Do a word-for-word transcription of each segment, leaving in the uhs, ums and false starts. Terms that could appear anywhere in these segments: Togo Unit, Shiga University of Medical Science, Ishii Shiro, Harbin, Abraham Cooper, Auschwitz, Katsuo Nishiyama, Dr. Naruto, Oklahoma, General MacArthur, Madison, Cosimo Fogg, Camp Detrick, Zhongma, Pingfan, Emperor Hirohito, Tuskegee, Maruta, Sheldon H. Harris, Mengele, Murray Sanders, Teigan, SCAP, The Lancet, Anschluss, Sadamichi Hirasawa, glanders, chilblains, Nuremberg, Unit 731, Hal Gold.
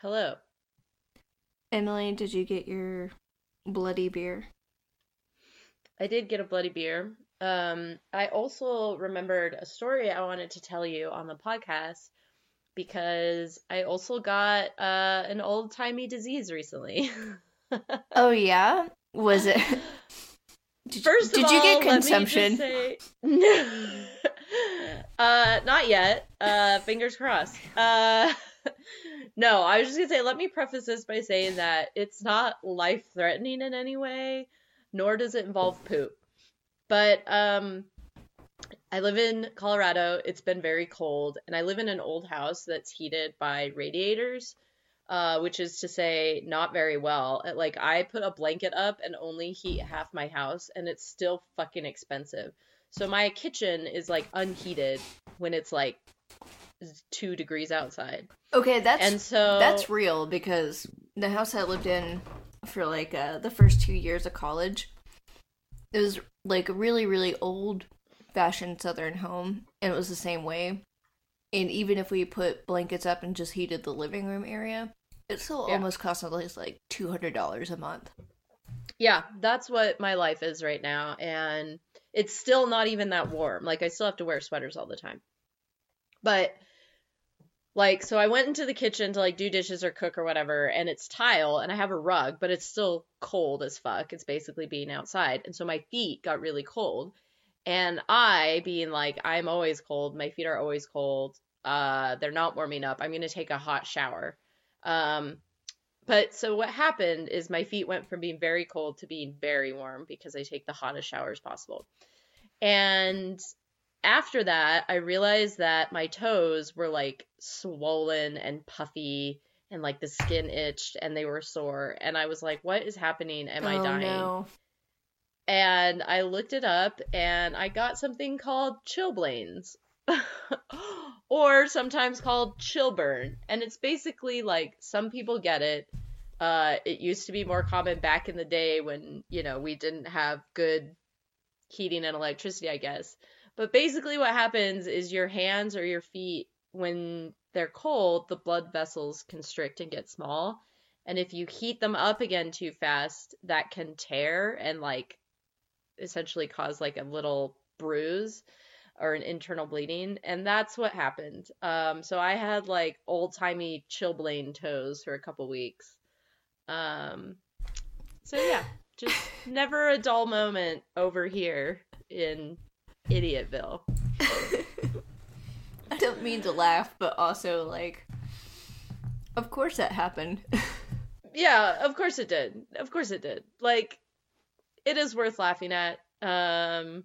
Hello. Emily, did you get your bloody beer? I did get a bloody beer. Um, I also remembered a story I wanted to tell you on the podcast because I also got uh, an old-timey disease recently. Oh, yeah? Was it? Did, First of did all, you get consumption? Say, no, uh, not yet. Uh, fingers crossed. Uh, no, I was just gonna say. Let me preface this by saying that it's not life-threatening in any way, nor does it involve poop. But um, I live in Colorado. It's been very cold, and I live in an old house that's heated by radiators. Uh, which is to say not very well. Like, I put a blanket up and only heat half my house, and it's still fucking expensive. So my kitchen is, like, unheated when it's, like, two degrees outside. Okay, that's and so, that's real, because the house I lived in for, like, uh, the first two years of college, it was, like, a really, really old-fashioned southern home, and it was the same way. And even if we put blankets up and just heated the living room area, it still yeah. almost costs at least like two hundred dollars a month. Yeah, that's what my life is right now. And it's still not even that warm. Like, I still have to wear sweaters all the time. But, like, so I went into the kitchen to, like, do dishes or cook or whatever. And it's tile. And I have a rug. But it's still cold as fuck. It's basically being outside. And so my feet got really cold. And I, being like, I'm always cold. My feet are always cold. Uh, they're not warming up. I'm going to take a hot shower. Um, but so what happened is my feet went from being very cold to being very warm because I take the hottest showers possible. And after that, I realized that my toes were, like, swollen and puffy and, like, the skin itched and they were sore. And I was like, what is happening? Am I oh, dying? No. And I looked it up, and I got something called chilblains, or sometimes called chilburn. And it's basically, like, some people get it. Uh, it used to be more common back in the day when, you know, we didn't have good heating and electricity, I guess. But basically what happens is your hands or your feet, when they're cold, the blood vessels constrict and get small. And if you heat them up again too fast, that can tear and, like, essentially cause, like, a little bruise or an internal bleeding, and that's what happened. Um so I had, like, old-timey chilblain toes for a couple weeks. Um so yeah, just never a dull moment over here in Idiotville. I don't mean to laugh, but also, like, of course that happened. Yeah, of course it did. Of course it did. Like, it is worth laughing at. Um,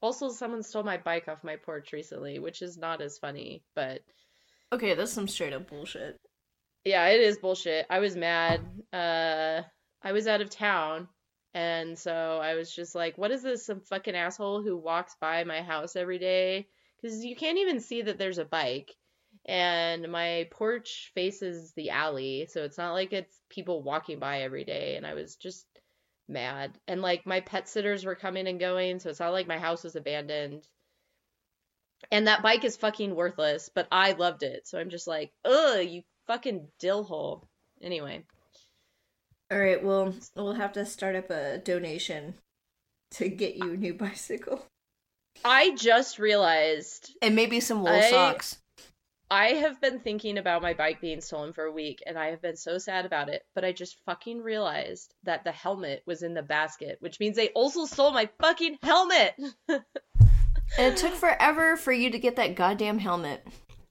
also, someone stole my bike off my porch recently, which is not as funny, but... Okay, that's some straight-up bullshit. Yeah, it is bullshit. I was mad. Uh, I was out of town, and so I was just like, what is this, some fucking asshole who walks by my house every day? Because you can't even see that there's a bike, and my porch faces the alley, so it's not like it's people walking by every day, and I was just... mad. And, like, my pet sitters were coming and going, so it's not like my house was abandoned. And that bike is fucking worthless, but I loved it, so I'm just like, ugh, you fucking dill hole. Anyway. Alright, well, we'll have to start up a donation to get you a new bicycle. I just realized... And maybe some wool I, socks. I have been thinking about my bike being stolen for a week, and I have been so sad about it, but I just fucking realized that the helmet was in the basket, which means they also stole my fucking helmet! And it took forever for you to get that goddamn helmet.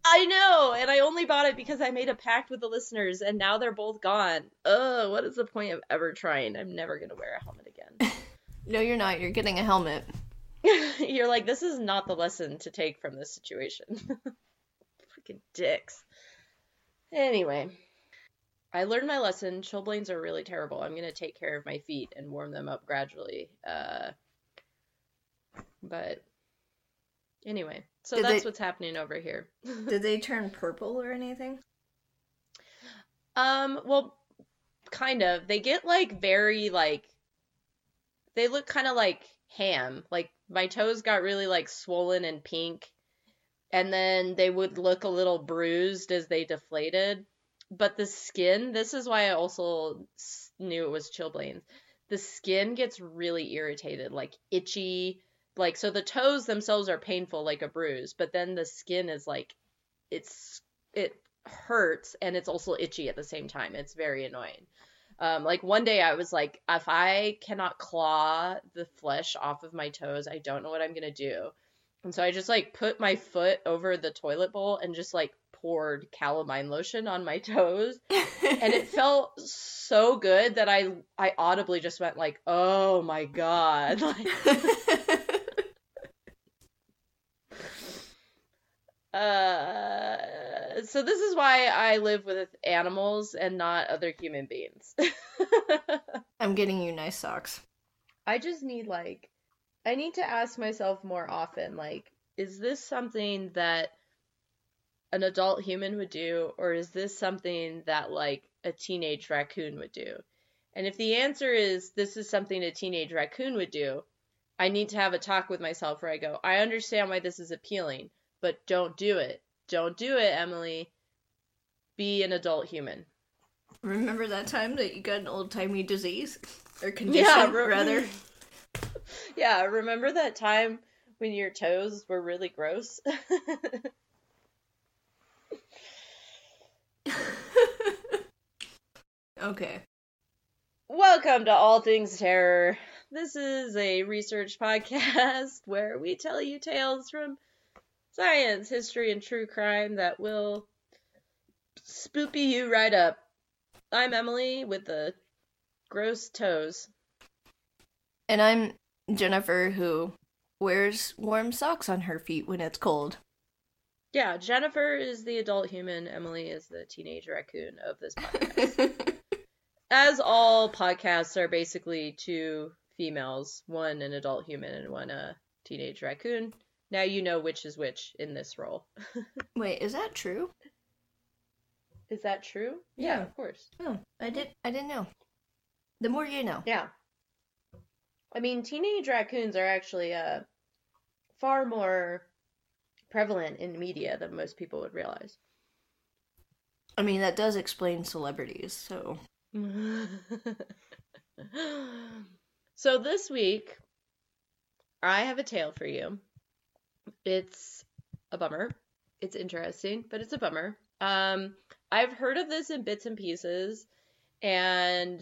I know, and I only bought it because I made a pact with the listeners, and now they're both gone. Ugh, what is the point of ever trying? I'm never gonna wear a helmet again. No, you're not. You're getting a helmet. You're like, this is not the lesson to take from this situation. Dicks. Anyway, I learned my lesson. Chilblains are really terrible. I'm gonna take care of my feet and warm them up gradually. Uh, but anyway, so did that's they, what's happening over here. Did they turn purple or anything? Um, well, kind of. They get like very like. They look kind of like ham. Like my toes got really like swollen and pink. And then they would look a little bruised as they deflated. But the skin, this is why I also knew it was chilblains. The skin gets really irritated, like itchy. Like, so the toes themselves are painful, like a bruise, but then the skin is like, it's, it hurts and it's also itchy at the same time. It's very annoying. Um, like one day I was like, if I cannot claw the flesh off of my toes, I don't know what I'm going to do. And so I just like put my foot over the toilet bowl and just like poured calamine lotion on my toes. And it felt so good that I, I audibly just went like, oh my God. Like, Uh, so this is why I live with animals and not other human beings. I'm getting you nice socks. I just need, like, I need to ask myself more often, like, is this something that an adult human would do, or is this something that, like, a teenage raccoon would do? And if the answer is this is something a teenage raccoon would do, I need to have a talk with myself where I go, I understand why this is appealing. But don't do it. Don't do it, Emily. Be an adult human. Remember that time that you got an old-timey disease? Or condition, yeah, re- rather? Yeah, remember that time when your toes were really gross? Okay. Welcome to All Things Terror. This is a research podcast where we tell you tales from science, history, and true crime that will spoopy you right up. I'm Emily with the gross toes. And I'm Jennifer, who wears warm socks on her feet when it's cold. Yeah, Jennifer is the adult human. Emily is the teenage raccoon of this podcast. As all podcasts are basically two females, one an adult human and one a teenage raccoon. Now you know which is which in this role. Wait, is that true? Is that true? Yeah, yeah, of course. Oh, I did. I didn't know. The more you know. Yeah. I mean, teenage raccoons are actually uh, far more prevalent in media than most people would realize. I mean, that does explain celebrities, so. So this week, I have a tale for you. It's a bummer. It's interesting, but it's a bummer. Um, I've heard of this in bits and pieces, and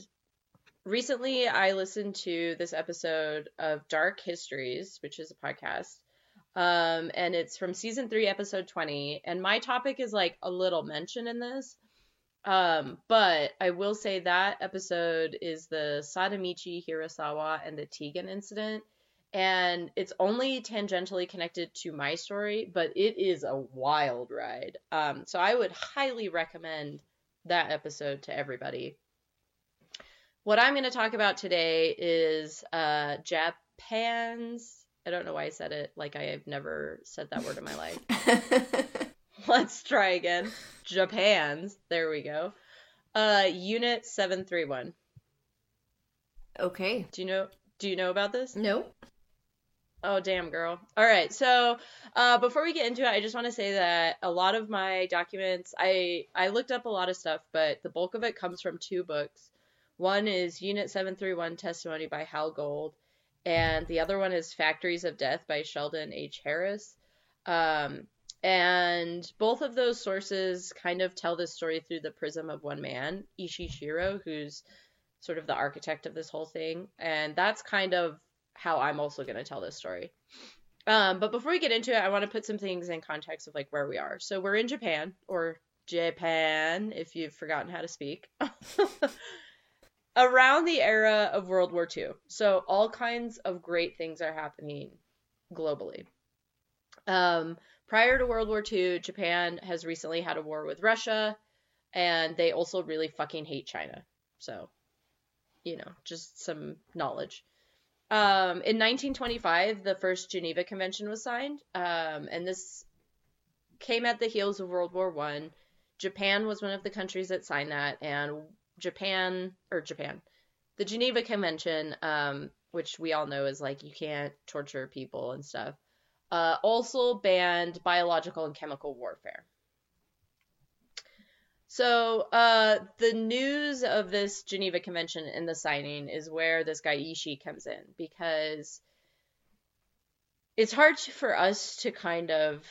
recently I listened to this episode of Dark Histories, which is a podcast, um, and it's from season three, episode twenty, and my topic is like a little mention in this, um, but I will say that episode is the Sadamichi Hirasawa and the Teigan incident. And it's only tangentially connected to my story, but it is a wild ride. Um, so I would highly recommend that episode to everybody. What I'm going to talk about today is uh, Japan's... I don't know why I said it. Like, I have never said that word in my life. Let's try again. Japan's. There we go. Uh, Unit seven thirty-one. Okay. Do you know, do you know about this? No. Oh, damn, girl. All right. So uh, before we get into it, I just want to say that a lot of my documents, I, I looked up a lot of stuff, but the bulk of it comes from two books. One is Unit seven thirty-one Testimony by Hal Gold, and the other one is Factories of Death by Sheldon H. Harris. Um, and both of those sources kind of tell this story through the prism of one man, Ishii Shiro, who's sort of the architect of this whole thing. And that's kind of how I'm also going to tell this story. Um, but before we get into it, I want to put some things in context of like where we are. So we're in Japan, or Japan, if you've forgotten how to speak, around the era of World War Two. So all kinds of great things are happening globally. Um, prior to World War Two, Japan has recently had a war with Russia, and they also really fucking hate China. So, you know, just some knowledge. Um, in nineteen twenty-five, the first Geneva Convention was signed, um, and this came at the heels of World War One. Japan was one of the countries that signed that, and Japan, or Japan, the Geneva Convention, um, which we all know is like you can't torture people and stuff, uh, also banned biological and chemical warfare. So uh, the news of this Geneva Convention and the signing is where this guy Ishii comes in, because it's hard to, for us to kind of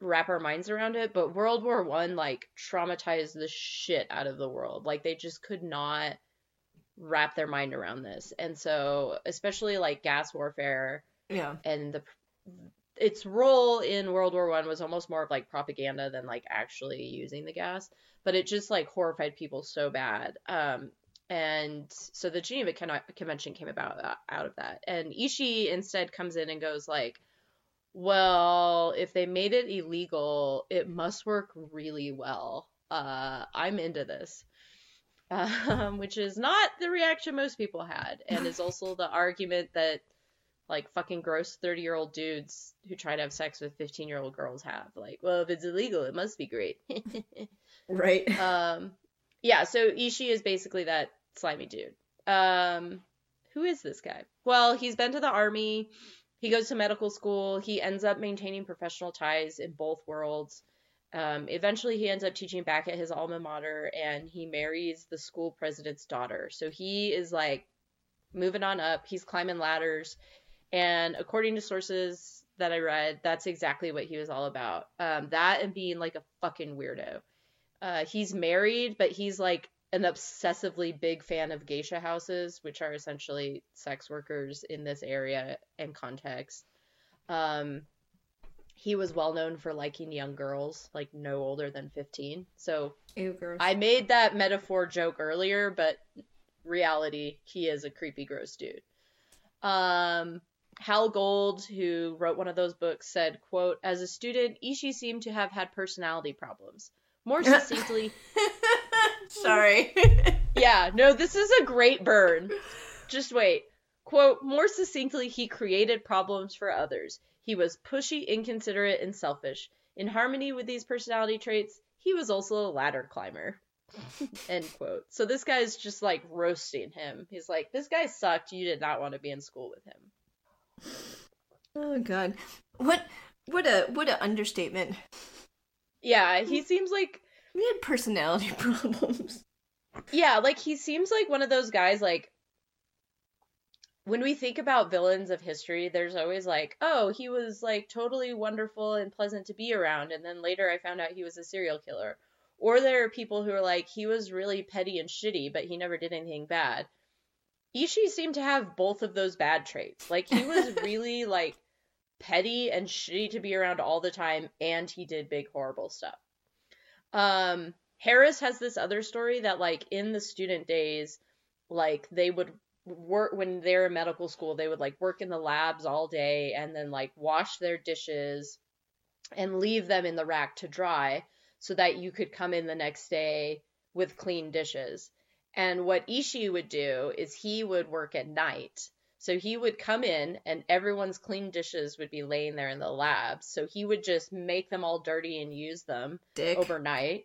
wrap our minds around it, but World War One like traumatized the shit out of the world. Like they just could not wrap their mind around this. And so especially like gas warfare, yeah, and the its role in World War One was almost more of like propaganda than like actually using the gas, but it just like horrified people so bad. Um, and so the Geneva Convention came about uh, out of that. And Ishii instead comes in and goes like, well, if they made it illegal, it must work really well. Uh, I'm into this. Um, which is not the reaction most people had, and is also the argument that like fucking gross thirty year old dudes who try to have sex with fifteen year old girls have, like, well, if it's illegal, it must be great. Right. Um, yeah. So Ishii is basically that slimy dude. Um, who is this guy? Well, he's been to the army. He goes to medical school. He ends up maintaining professional ties in both worlds. Um, eventually he ends up teaching back at his alma mater, and he marries the school president's daughter. So he is like moving on up. He's climbing ladders. And according to sources that I read, that's exactly what he was all about. Um, that and being like a fucking weirdo. Uh, he's married, but he's like an obsessively big fan of geisha houses, which are essentially sex workers in this area and context. Um, he was well known for liking young girls, like no older than fifteen. So ew, gross. I made that metaphor joke earlier, but reality, he is a creepy, gross dude. Um, Hal Gold, who wrote one of those books, said, quote, as a student, Ishii seemed to have had personality problems. More succinctly... Sorry. Yeah, no, this is a great burn. Just wait. Quote, more succinctly, he created problems for others. He was pushy, inconsiderate, and selfish. In harmony with these personality traits, he was also a ladder climber. End quote. So this guy's just like roasting him. He's like, this guy sucked. You did not want to be in school with him. Oh god, what what a what a understatement. Yeah, he seems like he had personality problems. Yeah, like he seems like one of those guys. Like when we think about villains of history, there's always like, oh, he was like totally wonderful and pleasant to be around, and then later I found out he was a serial killer. Or there are people who are like, he was really petty and shitty, but he never did anything bad. Ishii seemed to have both of those bad traits. Like, he was really, like, petty and shitty to be around all the time, and he did big, horrible stuff. Um, Harris has this other story that, like, in the student days, like, they would work, when they were in medical school, they would, like, work in the labs all day and then, like, wash their dishes and leave them in the rack to dry, so that you could come in the next day with clean dishes. And what Ishii would do is he would work at night. So he would come in and everyone's clean dishes would be laying there in the lab. So he would just make them all dirty and use them Dick. Overnight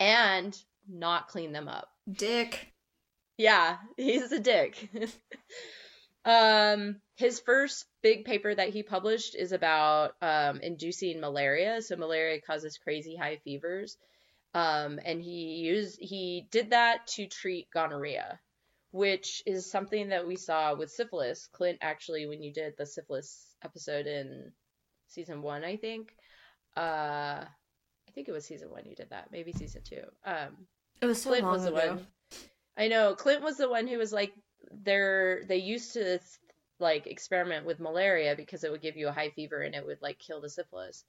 and not clean them up. Dick. Yeah, he's a dick. Um, his first big paper that he published is about, um, inducing malaria. So malaria causes crazy high fevers. Um, and he used, he did that to treat gonorrhea, which is something that we saw with syphilis. Clint, actually, when you did the syphilis episode in season one, I think, uh, I think it was season one you did that, maybe season two. Um, it was so Clint long was the ago. One, I know Clint was the one who was like, They're, they used to like experiment with malaria because it would give you a high fever and it would like kill the syphilis.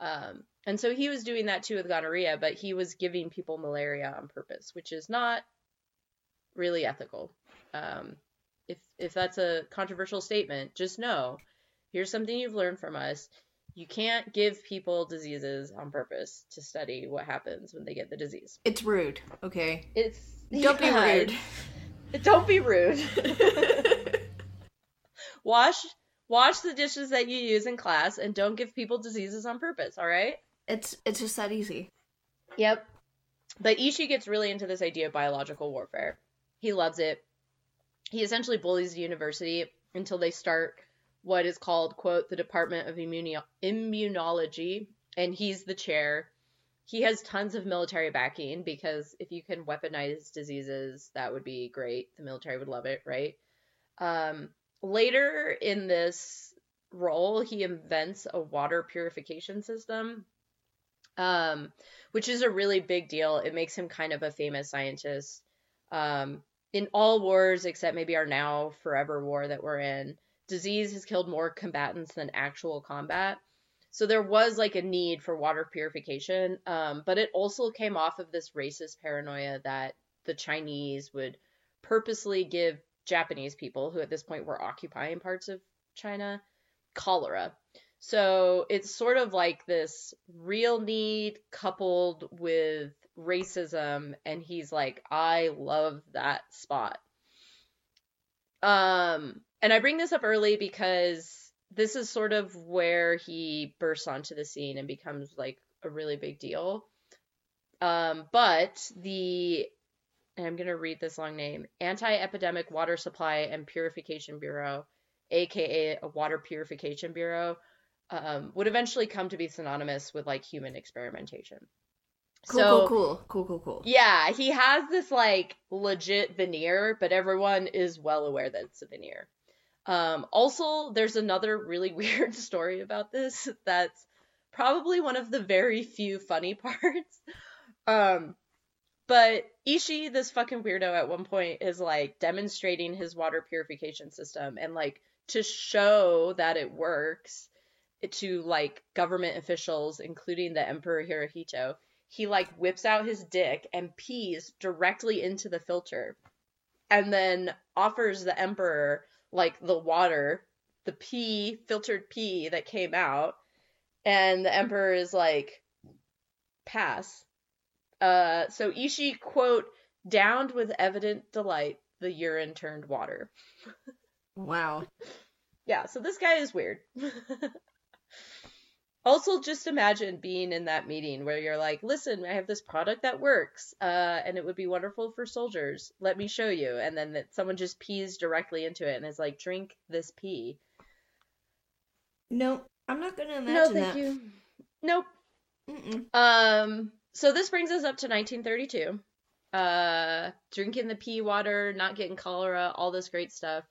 Um, and so he was doing that too with gonorrhea, but he was giving people malaria on purpose, which is not really ethical. Um, if, if that's a controversial statement, just know, here's something you've learned from us. You can't give people diseases on purpose to study what happens when they get the disease. It's rude. Okay. It's Don't yeah. be rude. Don't be rude. wash wash the dishes that you use in class and don't give people diseases on purpose, all right? It's it's just that easy. Yep. But Ishii gets really into this idea of biological warfare. He loves it. He essentially bullies the university until they start what is called, quote, the Department of Immuno- Immunology, and he's the chair. he has tons of military backing, because if you can weaponize diseases, that would be great. The military would love it, right? Um, later in this role, he invents a water purification system, um, which is a really big deal. It makes him kind of a famous scientist. Um, in all wars, except maybe our now forever war that we're in, disease has killed more combatants than actual combat. So there was like a need for water purification, um, but it also came off of this racist paranoia that the Chinese would purposely give Japanese people, who at this point were occupying parts of China, cholera. So it's sort of like this real need coupled with racism, and he's like, I love that spot. Um, and I bring this up early because this is sort of where he bursts onto the scene and becomes like a really big deal. Um, but the, and I'm going to read this long name, Anti-Epidemic Water Supply and Purification Bureau, A K A a Water Purification Bureau, um, would eventually come to be synonymous with like human experimentation. Cool, so, cool, cool, cool, cool, cool. Yeah, he has this like legit veneer, but everyone is well aware that it's a veneer. Um, also, there's another really weird story about this that's probably one of the very few funny parts. Um, but Ishii, this fucking weirdo, at one point is like demonstrating his water purification system, and like to show that it works to like government officials, including the Emperor Hirohito, he like whips out his dick and pees directly into the filter, and then offers the Emperor like the water, the pee, filtered pee that came out, and the Emperor is like, pass. Uh, so Ishii, quote, downed with evident delight the urine turned water. Wow. Yeah, so this guy is weird. Also, just imagine being in that meeting where you're like, listen, I have this product that works, uh, and it would be wonderful for soldiers. Let me show you. And then that someone just pees directly into it and is like, drink this pee. No, I'm not going to imagine that. No, thank that. you. Nope. Mm-mm. Um. So this brings us up to nineteen thirty-two. Uh, drinking the pee water, not getting cholera, all this great stuff.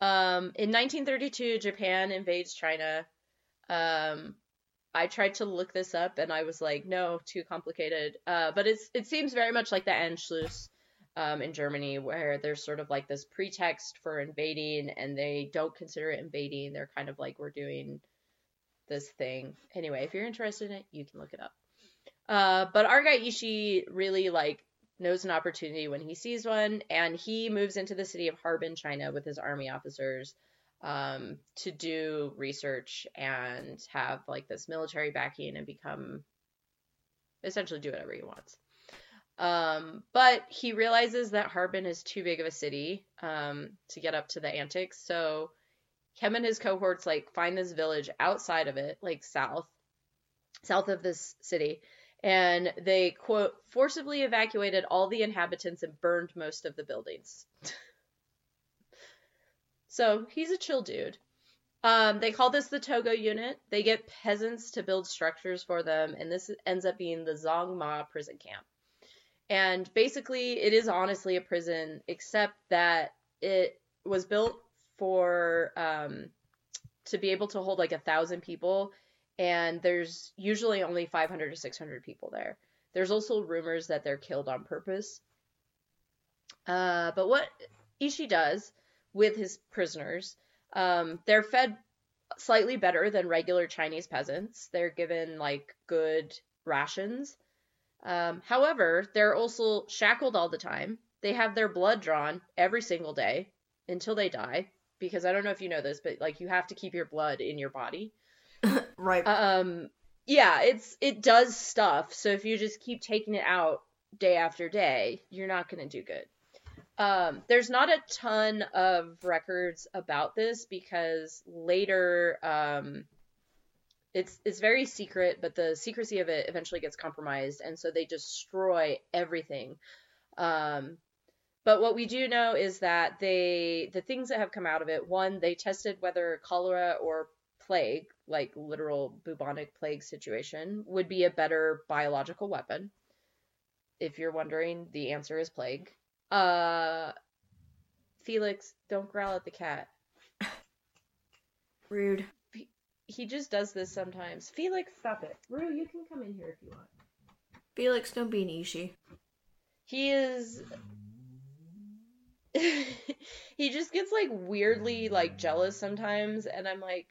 Um. In nineteen thirty-two, Japan invades China. Um, I tried to look this up and I was like, no, too complicated. Uh, but it's, it seems very much like the Anschluss, um, in Germany, where there's sort of like this pretext for invading, and they don't consider it invading. They're kind of like, we're doing this thing. Anyway, if you're interested in it, you can look it up. Uh, but our guy Ishii really like knows an opportunity when he sees one, and he moves into the city of Harbin, China with his army officers, um, to do research and have like this military backing and become essentially do whatever he wants. Um, but he realizes that Harbin is too big of a city, um, to get up to the antics. So him and his cohorts like find this village outside of it, like south, south of this city. And they, quote, forcibly evacuated all the inhabitants and burned most of the buildings. So he's a chill dude. Um, they call this the Togo Unit. They get peasants to build structures for them, and this ends up being the Zhongma prison camp. And basically, it is honestly a prison, except that it was built for um, to be able to hold like a thousand people, and there's usually only five hundred to six hundred people there. There's also rumors that they're killed on purpose. Uh, but what Ishii does with his prisoners, um, they're fed slightly better than regular Chinese peasants. They're given like good rations. Um, however, they're also shackled all the time. They have their blood drawn every single day until they die, because I don't know if you know this, but like you have to keep your blood in your body. Right. Um, yeah, it's, it does stuff. So if you just keep taking it out day after day, you're not going to do good. Um, there's not a ton of records about this because later, um, it's, it's very secret, but the secrecy of it eventually gets compromised. And so they destroy everything. Um, but what we do know is that they, the things that have come out of it, one, they tested whether cholera or plague, like literal bubonic plague situation, would be a better biological weapon. If you're wondering, the answer is plague. Uh, Felix, don't growl at the cat. Rude. He, he just does this sometimes. Felix, stop it. Rue, you can come in here if you want. Felix, don't be an Ishii. He is... he just gets, like, weirdly, like, jealous sometimes, and I'm like,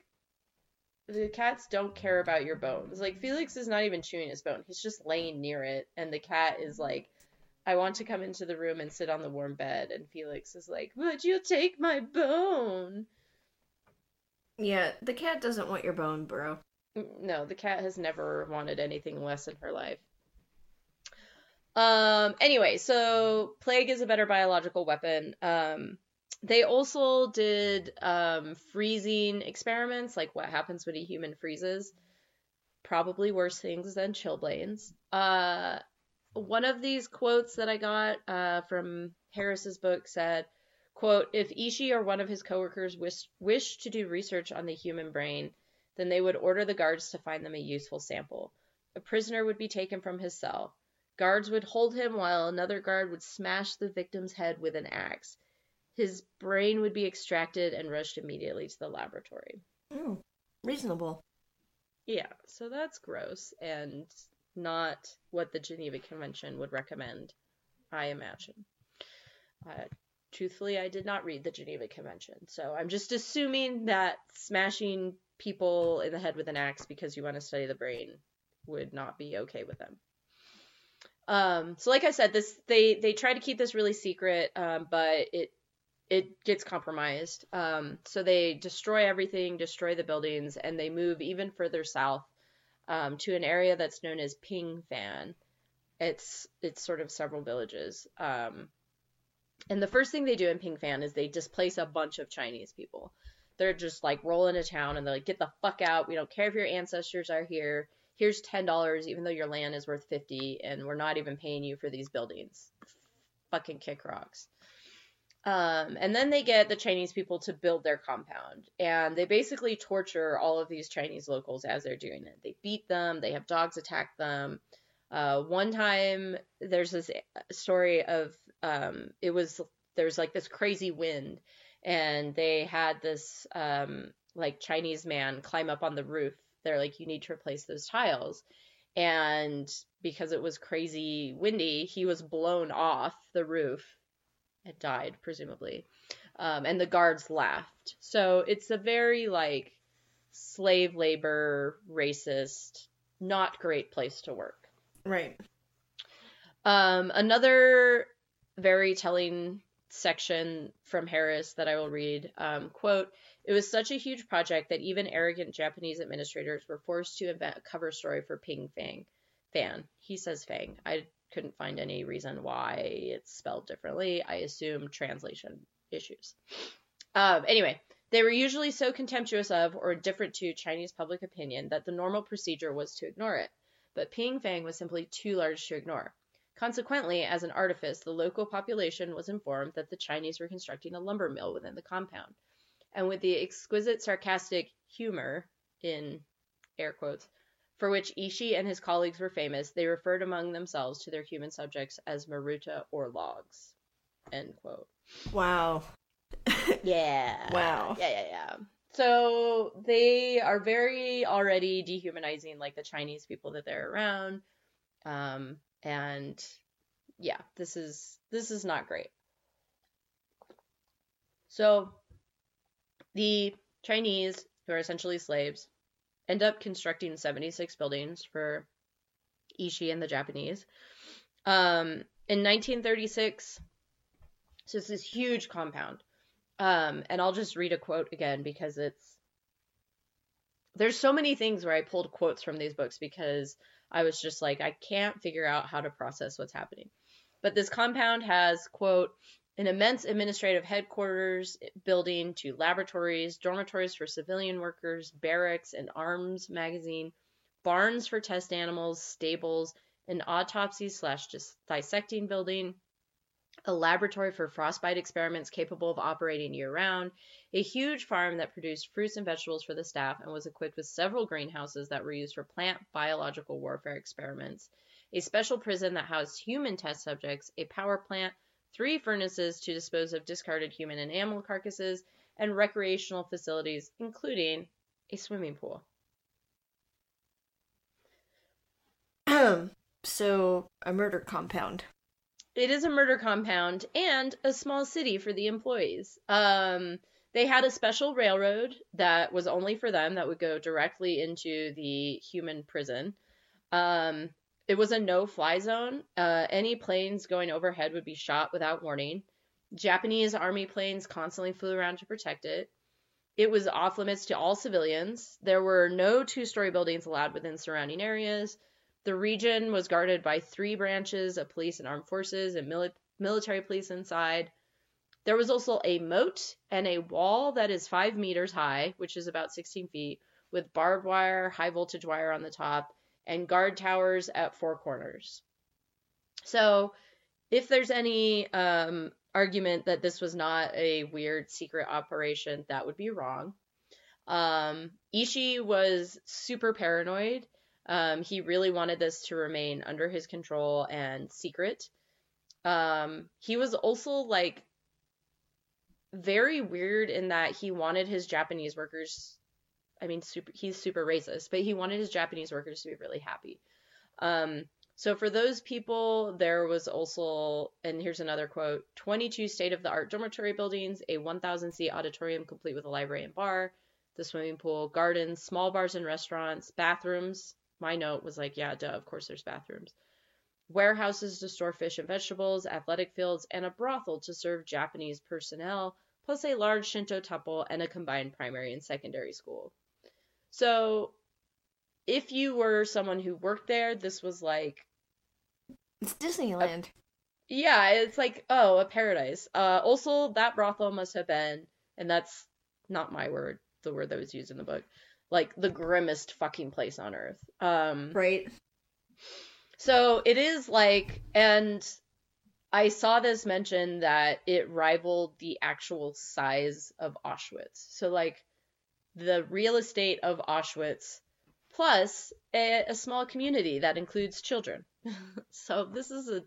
the cats don't care about your bones. Like, Felix is not even chewing his bone. He's just laying near it, and the cat is like, I want to come into the room and sit on the warm bed, and Felix is like, would you take my bone? Yeah, the cat doesn't want your bone, bro. No, the cat has never wanted anything less in her life. Um, anyway, so plague is a better biological weapon. Um, they also did, um, freezing experiments, like what happens when a human freezes. Probably worse things than chilblains. Uh, one of these quotes that I got, uh, from Harris's book said, quote, if Ishii or one of his coworkers wish, wish to do research on the human brain, then they would order the guards to find them a useful sample. A prisoner would be taken from his cell. Guards would hold him while another guard would smash the victim's head with an axe. His brain would be extracted and rushed immediately to the laboratory. Mm, reasonable. Yeah, so that's gross and not what the Geneva Convention would recommend, I imagine. Uh, truthfully, I did not read the Geneva Convention, so I'm just assuming that smashing people in the head with an axe because you want to study the brain would not be okay with them. Um, so like I said, this, they, they try to keep this really secret, um, but it, it gets compromised. Um, so they destroy everything, destroy the buildings, and they move even further south, um, to an area that's known as Pingfan. It's, it's sort of several villages. Um, and the first thing they do in Pingfan is they displace a bunch of Chinese people. They're just like rolling into town and they're like, get the fuck out. We don't care if your ancestors are here. Here's ten dollars, even though your land is worth fifty dollars, and we're not even paying you for these buildings. Fucking kick rocks. Um, and then they get the Chinese people to build their compound, and they basically torture all of these Chinese locals as they're doing it. They beat them. They have dogs attack them. Uh, one time, there's this story of, um, it was, there's like this crazy wind, and they had this, um, like, Chinese man climb up on the roof. They're like, you need to replace those tiles. And because it was crazy windy, he was blown off the roof and died, presumably. Um, and the guards laughed. So it's a very, like, slave labor, racist, not great place to work. Right. Um, another very telling section from Harris that I will read, um, quote, it was such a huge project that even arrogant Japanese administrators were forced to invent a cover story for Ping Fang. Fan. He says Fang. I couldn't find any reason why it's spelled differently. I assume translation issues. Um, anyway, they were usually so contemptuous of or indifferent to Chinese public opinion that the normal procedure was to ignore it. But Ping Fang was simply too large to ignore. Consequently, as an artifice, the local population was informed that the Chinese were constructing a lumber mill within the compound. And with the exquisite sarcastic humor, in air quotes, for which Ishii and his colleagues were famous, they referred among themselves to their human subjects as Maruta or logs, end quote. Wow. Yeah. Wow. Yeah, yeah, yeah. So they are very already dehumanizing, like, the Chinese people that they're around. Um, and, yeah, this is this is not great. So... the Chinese, who are essentially slaves, end up constructing seventy-six buildings for Ishii and the Japanese. Um, in nineteen thirty-six, so it's this huge compound. Um, and I'll just read a quote again because it's... there's so many things where I pulled quotes from these books because I was just like, I can't figure out how to process what's happening. But this compound has, quote... an immense administrative headquarters building to laboratories, dormitories for civilian workers, barracks, an arms magazine, barns for test animals, stables, an autopsy slash dissecting building, a laboratory for frostbite experiments capable of operating year-round, a huge farm that produced fruits and vegetables for the staff and was equipped with several greenhouses that were used for plant biological warfare experiments, a special prison that housed human test subjects, a power plant, three furnaces to dispose of discarded human and animal carcasses, and recreational facilities, including a swimming pool. So, a murder compound. It is a murder compound and a small city for the employees. Um, they had a special railroad that was only for them that would go directly into the human prison. Um, it was a no-fly zone. Uh, any planes going overhead would be shot without warning. Japanese army planes constantly flew around to protect it. It was off-limits to all civilians. There were no two-story buildings allowed within surrounding areas. The region was guarded by three branches of police and armed forces and mili- military police inside. There was also a moat and a wall that is five meters high, which is about sixteen feet, with barbed wire, high voltage wire on the top, and guard towers at four corners. So if there's any um, argument that this was not a weird secret operation, that would be wrong. Um, Ishii was super paranoid. Um, he really wanted this to remain under his control and secret. Um, he was also, like, very weird in that he wanted his Japanese workers, I mean, super, he's super racist, but he wanted his Japanese workers to be really happy. Um, so for those people, there was also, and here's another quote, twenty-two state-of-the-art dormitory buildings, a one thousand seat auditorium complete with a library and bar, the swimming pool, gardens, small bars and restaurants, bathrooms. My note was like, yeah, duh, of course there's bathrooms. Warehouses to store fish and vegetables, athletic fields, and a brothel to serve Japanese personnel, plus a large Shinto temple and a combined primary and secondary school. So if you were someone who worked there, this was like... It's Disneyland. A, yeah, it's like, oh, a paradise. Uh, also, that brothel must have been, and that's not my word, the word that was used in the book, like the grimmest fucking place on earth. Um, right. So it is like, and I saw this mention that it rivaled the actual size of Auschwitz. So like the real estate of Auschwitz plus a, a small community that includes children. So this is a,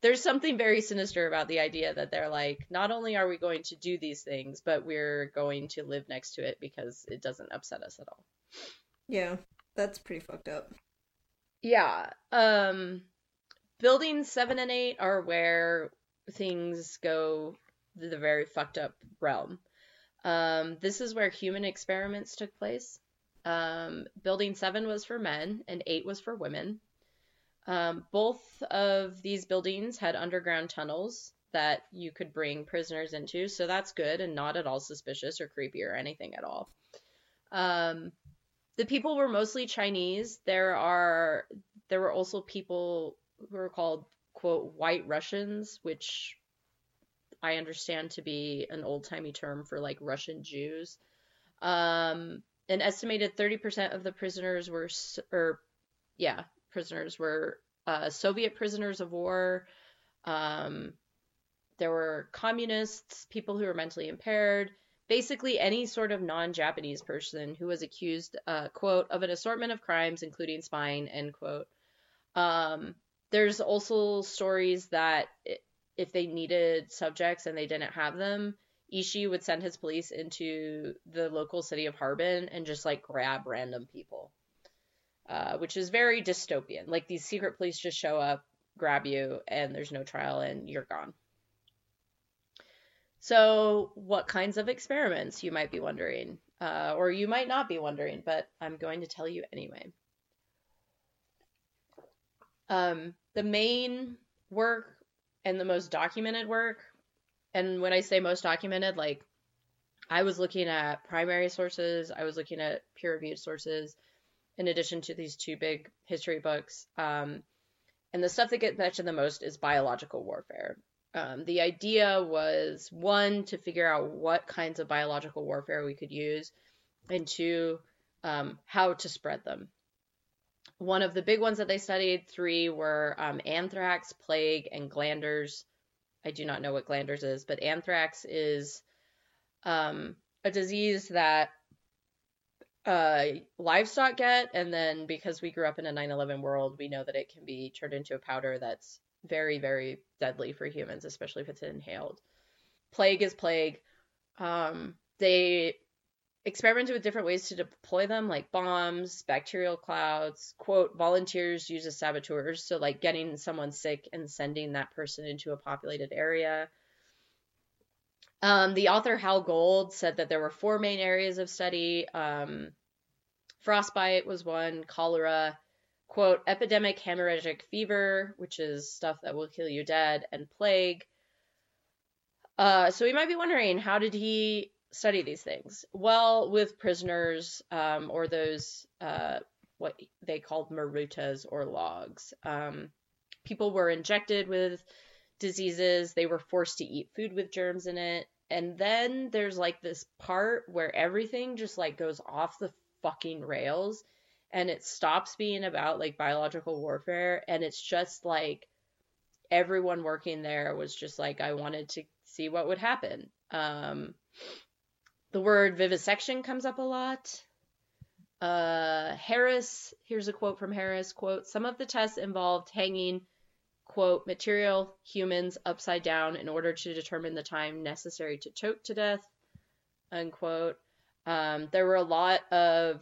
there's something very sinister about the idea that they're like, not only are we going to do these things, but we're going to live next to it because it doesn't upset us at all. Yeah, that's pretty fucked up. Yeah. Um, buildings seven and eight are where things go the very fucked up realm. Um, this is where human experiments took place. Um, building seven was for men and eight was for women. Um, both of these buildings had underground tunnels that you could bring prisoners into, so that's good and not at all suspicious or creepy or anything at all. Um, the people were mostly Chinese. There are there were also people who were called, quote, white Russians, which I understand to be an old-timey term for, like, Russian Jews. Um, an estimated thirty percent of the prisoners were, or, yeah, prisoners were uh, Soviet prisoners of war. Um, there were communists, people who were mentally impaired, basically any sort of non-Japanese person who was accused, uh, quote, of an assortment of crimes, including spying, end quote. Um, there's also stories that if they needed subjects and they didn't have them, Ishii would send his police into the local city of Harbin and just, like, grab random people. Uh, which is very dystopian. Like, these secret police just show up, grab you, and there's no trial, and you're gone. So, what kinds of experiments, you might be wondering. Uh, or you might not be wondering, but I'm going to tell you anyway. Um, the main work and the most documented work, and when I say most documented, like, I was looking at primary sources, I was looking at peer-reviewed sources, in addition to these two big history books. Um, and the stuff that gets mentioned the most is biological warfare. Um, the idea was, one, to figure out what kinds of biological warfare we could use, and two, um, how to spread them. One of the big ones that they studied, three, were um, anthrax, plague, and glanders, I do not know what glanders is, but anthrax is um, a disease that uh, livestock get, and then because we grew up in a nine eleven world, we know that it can be turned into a powder that's very, very deadly for humans, especially if it's inhaled. Plague is plague. Um, they experimented with different ways to deploy them, like bombs, bacterial clouds, quote, volunteers used as saboteurs. So like getting someone sick and sending that person into a populated area. Um, the author Hal Gold said that there were four main areas of study. Um, frostbite was one, cholera, quote, epidemic hemorrhagic fever, which is stuff that will kill you dead, and plague. Uh, so we might be wondering, how did he study these things? Well, with prisoners um, or those, uh, what they called marutas or logs. Um, people were injected with diseases. They were forced to eat food with germs in it. And then there's like this part where everything just like goes off the fucking rails and it stops being about like biological warfare. And it's just like everyone working there was just like, I wanted to see what would happen. Um, The word vivisection comes up a lot. Uh, Harris, here's a quote from Harris, quote, some of the tests involved hanging, quote, material humans upside down in order to determine the time necessary to choke to death, unquote. Um, there were a lot of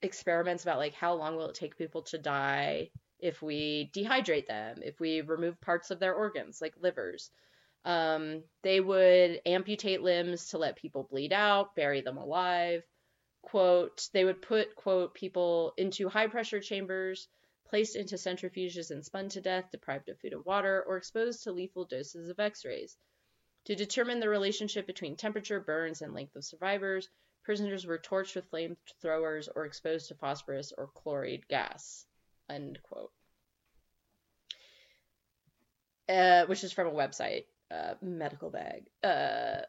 experiments about like how long will it take people to die if we dehydrate them, if we remove parts of their organs, like livers. Um, they would amputate limbs to let people bleed out, bury them alive, quote, they would put, quote, people into high pressure chambers, placed into centrifuges and spun to death, deprived of food and water, or exposed to lethal doses of x-rays. To determine the relationship between temperature, burns, and length of survivors, prisoners were torched with flamethrowers or exposed to phosphorus or chloride gas, unquote. Uh, which is from a website. Uh, medical bag. Uh,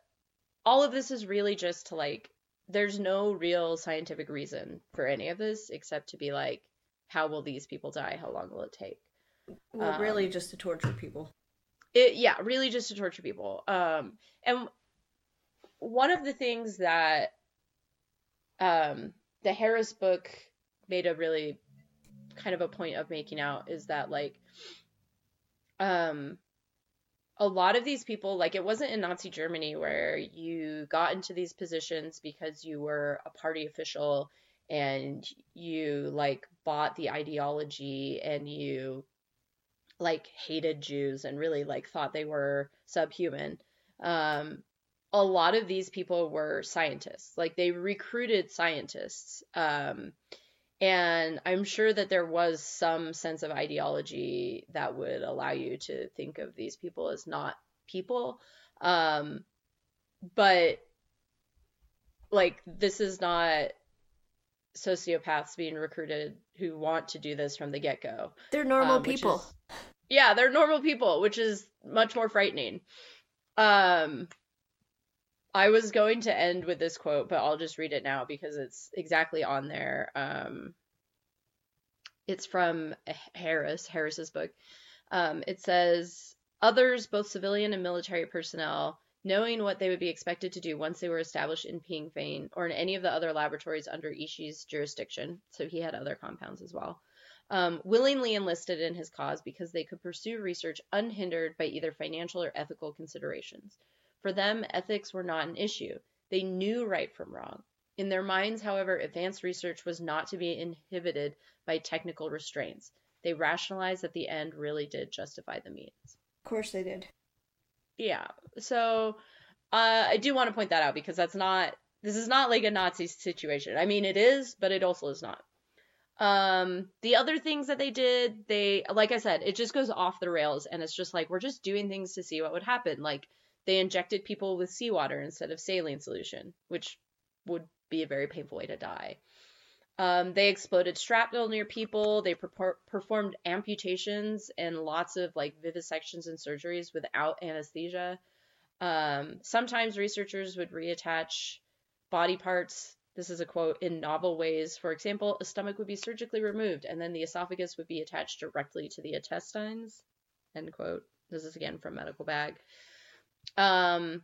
all of this is really just to like, there's no real scientific reason for any of this except to be like, how will these people die? How long will it take? Well, um, really just to torture people. It, yeah, really just to torture people. Um, and one of the things that um, the Harris book made a really kind of a point of making out is that like, um, a lot of these people, like it wasn't in Nazi Germany where you got into these positions because you were a party official and you like bought the ideology and you like hated Jews and really like thought they were subhuman. Um, a lot of these people were scientists, like they recruited scientists. Um, and I'm sure that there was some sense of ideology that would allow you to think of these people as not people. Um, but like, this is not sociopaths being recruited who want to do this from the get-go. They're normal um, people. Is, yeah, they're normal people, which is much more frightening. Um, I was going to end with this quote, but I'll just read it now because it's exactly on there. Um, it's from Harris, Harris's book. Um, it says, others, both civilian and military personnel, knowing what they would be expected to do once they were established in Pingfan or in any of the other laboratories under Ishii's jurisdiction, so he had other compounds as well, um, willingly enlisted in his cause because they could pursue research unhindered by either financial or ethical considerations. For them, ethics were not an issue. They knew right from wrong. In their minds, however, advanced research was not to be inhibited by technical restraints. They rationalized that the end really did justify the means. Of course they did. Yeah. So uh, I do want to point that out because that's not, this is not like a Nazi situation. I mean, it is, but it also is not. Um, the other things that they did, they, like I said, it just goes off the rails and it's just like, we're just doing things to see what would happen. Like, they injected people with seawater instead of saline solution, which would be a very painful way to die. Um, they exploded shrapnel near people. They per- performed amputations and lots of like vivisections and surgeries without anesthesia. Um, sometimes researchers would reattach body parts. This is a quote, in novel ways. For example, a stomach would be surgically removed and then the esophagus would be attached directly to the intestines, end quote. This is again from Medical Bag. Um,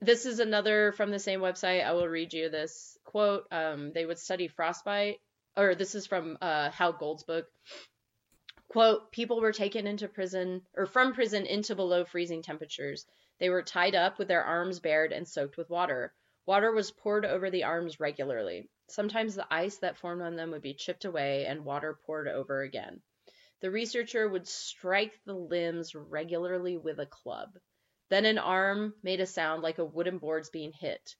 this is another from the same website. I will read you this quote. Um, they would study frostbite, or this is from uh, Hal Gold's book. Quote, people were taken into prison, or from prison into below freezing temperatures. They were tied up with their arms bared and soaked with water. Water was poured over the arms regularly. Sometimes the ice that formed on them would be chipped away and water poured over again. The researcher would strike the limbs regularly with a club. Then an arm made a sound like a wooden board's being hit.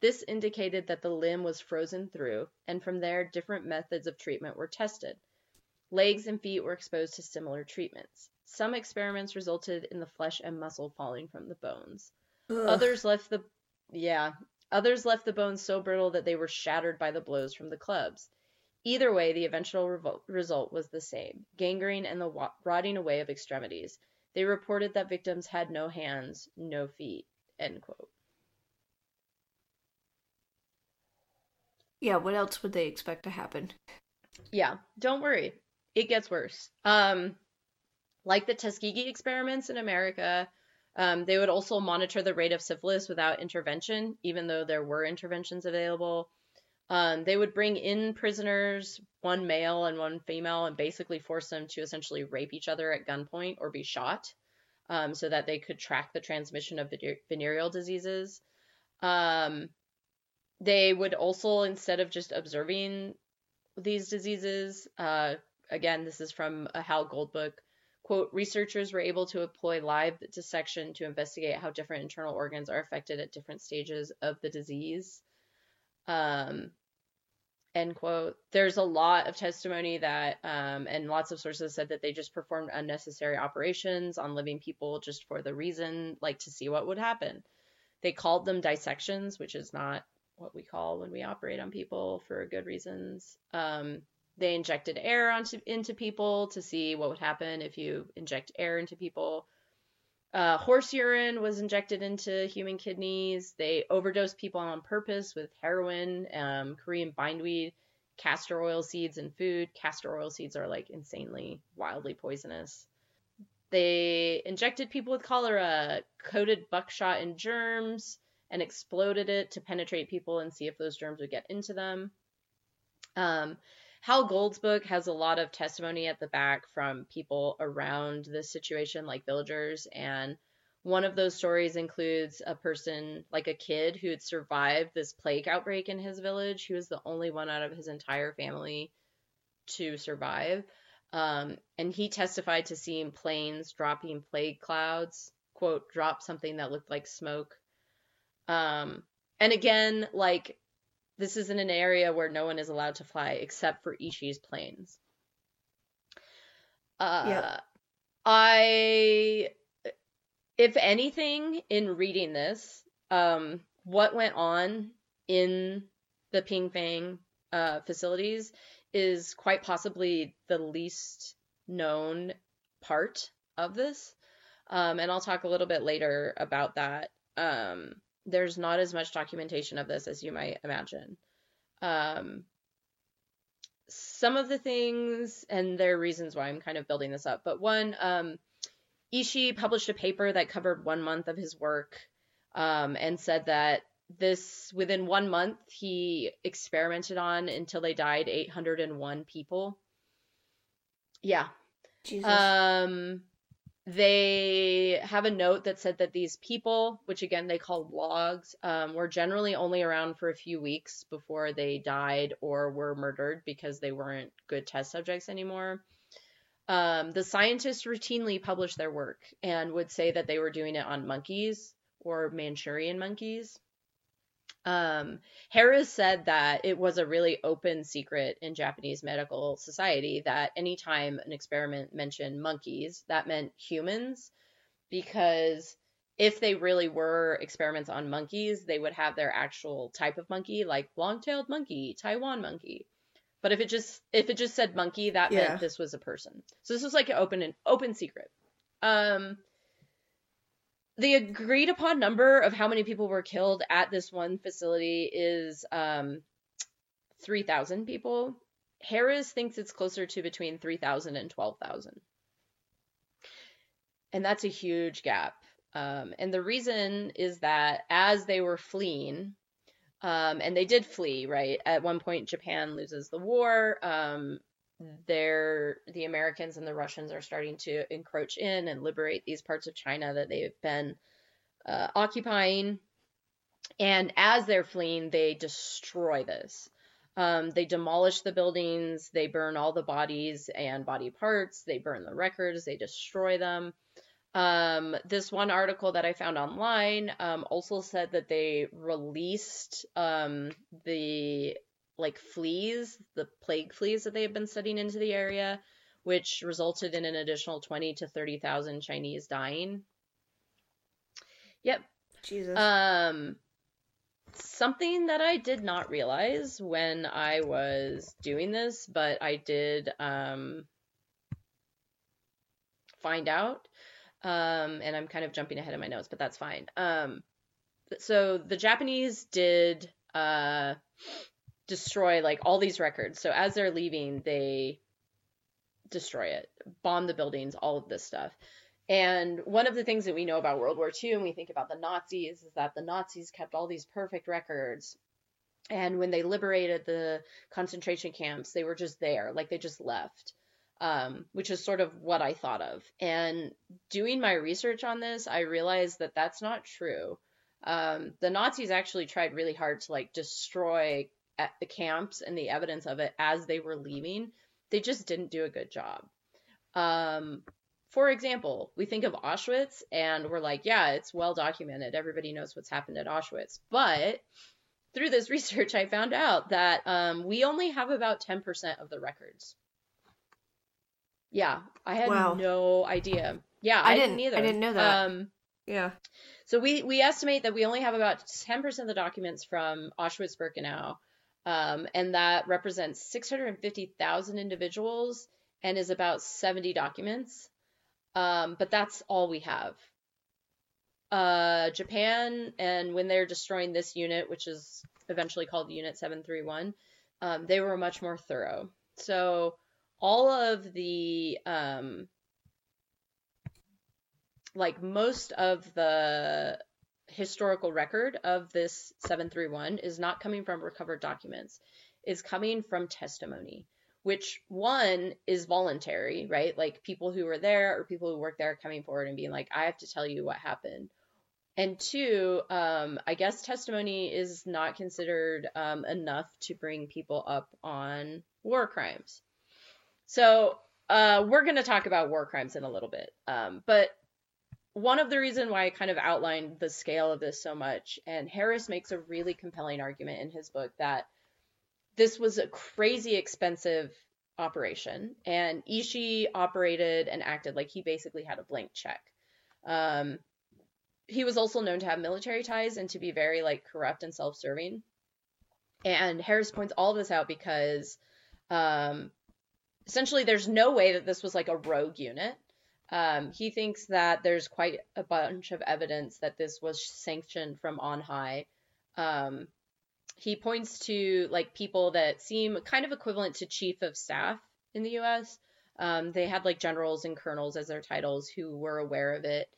This indicated that the limb was frozen through, and from there, different methods of treatment were tested. Legs and feet were exposed to similar treatments. Some experiments resulted in the flesh and muscle falling from the bones. Ugh. Others left the... Yeah. Others left the bones so brittle that they were shattered by the blows from the clubs. Either way, the eventual revo- result was the same, gangrene and the wa- rotting away of extremities. They reported that victims had no hands, no feet, end quote. Yeah, what else would they expect to happen? Yeah, don't worry. It gets worse. Um, like the Tuskegee experiments in America... Um, they would also monitor the rate of syphilis without intervention, even though there were interventions available. Um, they would bring in prisoners, one male and one female, and basically force them to essentially rape each other at gunpoint or be shot, um, so that they could track the transmission of vener- venereal diseases. Um, they would also, instead of just observing these diseases, uh, again, this is from a Hal Gold book, quote, researchers were able to employ live dissection to investigate how different internal organs are affected at different stages of the disease. Um, end quote. There's a lot of testimony that, um, and lots of sources said that they just performed unnecessary operations on living people just for the reason, like to see what would happen. They called them dissections, which is not what we call when we operate on people for good reasons. Um, They injected air onto, into people to see what would happen if you inject air into people. Uh, horse urine was injected into human kidneys. They overdosed people on purpose with heroin, um, Korean bindweed, castor oil seeds in food. Castor oil seeds are like insanely, wildly poisonous. They injected people with cholera, coated buckshot in germs, and exploded it to penetrate people and see if those germs would get into them. Um, Hal Gold's book has a lot of testimony at the back from people around this situation, like villagers, and one of those stories includes a person, like a kid, who had survived this plague outbreak in his village. He was the only one out of his entire family to survive, um, and he testified to seeing planes dropping plague clouds, quote, drop something that looked like smoke. Um, and again, like, this is in an area where no one is allowed to fly except for Ishii's planes. Uh, yeah. I, if anything, in reading this, um, what went on in the Pingfan uh, facilities is quite possibly the least known part of this. Um, and I'll talk a little bit later about that. Um, There's not as much documentation of this as you might imagine. Um, some of the things, and there are reasons why I'm kind of building this up, but one, um, Ishii published a paper that covered one month of his work, um, and said that this, within one month, he experimented on until they died eight hundred one people. Yeah. Jesus. Um... They have a note that said that these people, which again they called logs, um, were generally only around for a few weeks before they died or were murdered because they weren't good test subjects anymore. Um, the scientists routinely published their work and would say that they were doing it on monkeys or Manchurian monkeys. Um, Harris said that it was a really open secret in Japanese medical society that anytime an experiment mentioned monkeys, that meant humans, because if they really were experiments on monkeys, they would have their actual type of monkey, like long-tailed monkey, Taiwan monkey. But if it just if it just said monkey, that yeah. meant this was a person. So this was like an open an open secret. Um The agreed upon number of how many people were killed at this one facility is um, three thousand people. Harris thinks it's closer to between three thousand and twelve thousand. And that's a huge gap. Um, and the reason is that as they were fleeing, um, and they did flee, right? At one point, Japan loses the war. Um, they're, the Americans and the Russians are starting to encroach in and liberate these parts of China that they've been uh, occupying. And as they're fleeing, they destroy this. Um, they demolish the buildings, they burn all the bodies and body parts, they burn the records, they destroy them. Um, this one article that I found online um, also said that they released um, the like fleas, the plague fleas that they had been sending into the area, which resulted in an additional twenty to thirty thousand Chinese dying. Yep. Jesus. Um, something that I did not realize when I was doing this, but I did um, find out, um, and I'm kind of jumping ahead of my notes, but that's fine. Um, so the Japanese did uh, destroy like all these records. So as they're leaving, they destroy it, bomb the buildings, all of this stuff. And one of the things that we know about World War Two, and we think about the Nazis, is that the Nazis kept all these perfect records. And when they liberated the concentration camps, they were just there, like they just left, um, which is sort of what I thought of. And doing my research on this, I realized that that's not true. Um, the Nazis actually tried really hard to like destroy at the camps and the evidence of it as they were leaving. They just didn't do a good job. Um, For example, we think of Auschwitz and we're like, yeah, it's well documented. Everybody knows what's happened at Auschwitz. But through this research, I found out that um, we only have about ten percent of the records. Yeah, I had wow. no idea. Yeah, I, I didn't, didn't either. I didn't know that. Um, yeah. So we, we estimate that we only have about ten percent of the documents from Auschwitz-Birkenau, um, and that represents six hundred fifty thousand individuals and is about seventy documents. Um, but that's all we have. Uh, Japan, and when they're destroying this unit, which is eventually called Unit seven thirty-one, um, they were much more thorough. So all of the, um, like most of the historical record of this seven thirty-one is not coming from recovered documents. It's coming from testimony, which one is voluntary, right? Like people who were there or people who work there are coming forward and being like, I have to tell you what happened. And two, um, I guess testimony is not considered um, enough to bring people up on war crimes. So uh, we're going to talk about war crimes in a little bit. Um, but one of the reason why I kind of outlined the scale of this so much, and Harris makes a really compelling argument in his book that this was a crazy expensive operation, and Ishii operated and acted like he basically had a blank check. Um, he was also known to have military ties and to be very like corrupt and self-serving. And Harris points all this out because um, essentially there's no way that this was like a rogue unit. Um, he thinks that there's quite a bunch of evidence that this was sanctioned from on high. Um, He points to like people that seem kind of equivalent to chief of staff in the U S. Um, they had like generals and colonels as their titles who were aware of it.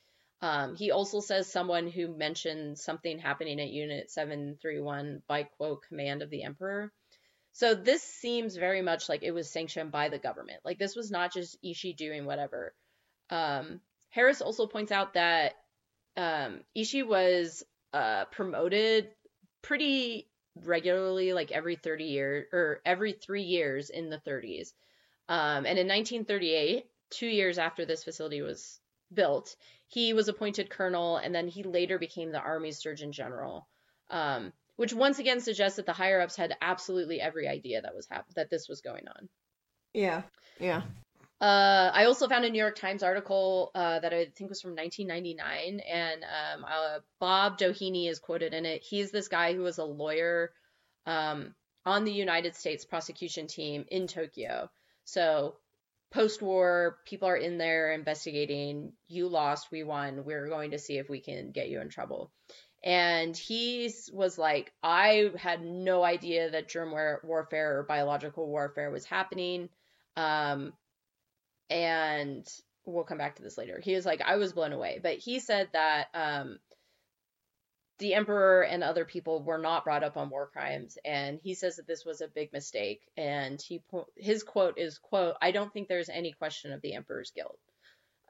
Um, he also says someone who mentioned something happening at Unit seven thirty-one by, quote, command of the emperor. So this seems very much like it was sanctioned by the government. Like this was not just Ishii doing whatever. Um, Harris also points out that um, Ishii was uh, promoted pretty regularly, like every thirty years or every three years in the thirties. Um, and in nineteen thirty-eight, two years after this facility was built, he was appointed colonel, and then he later became the Army Surgeon General, um, which once again suggests that the higher ups had absolutely every idea that was hap- that this was going on. Yeah, yeah. Uh, I also found a New York Times article uh, that I think was from nineteen ninety-nine, and um, uh, Bob Doheny is quoted in it. He's this guy who was a lawyer um, on the United States prosecution team in Tokyo. So post-war, people are in there investigating. You lost, we won. We're going to see if we can get you in trouble. And he was like, I had no idea that germ warfare or biological warfare was happening. Um, And we'll come back to this later. He was like, I was blown away. But he said that um, the emperor and other people were not brought up on war crimes. And he says that this was a big mistake. And he his quote is, quote, I don't think there's any question of the emperor's guilt.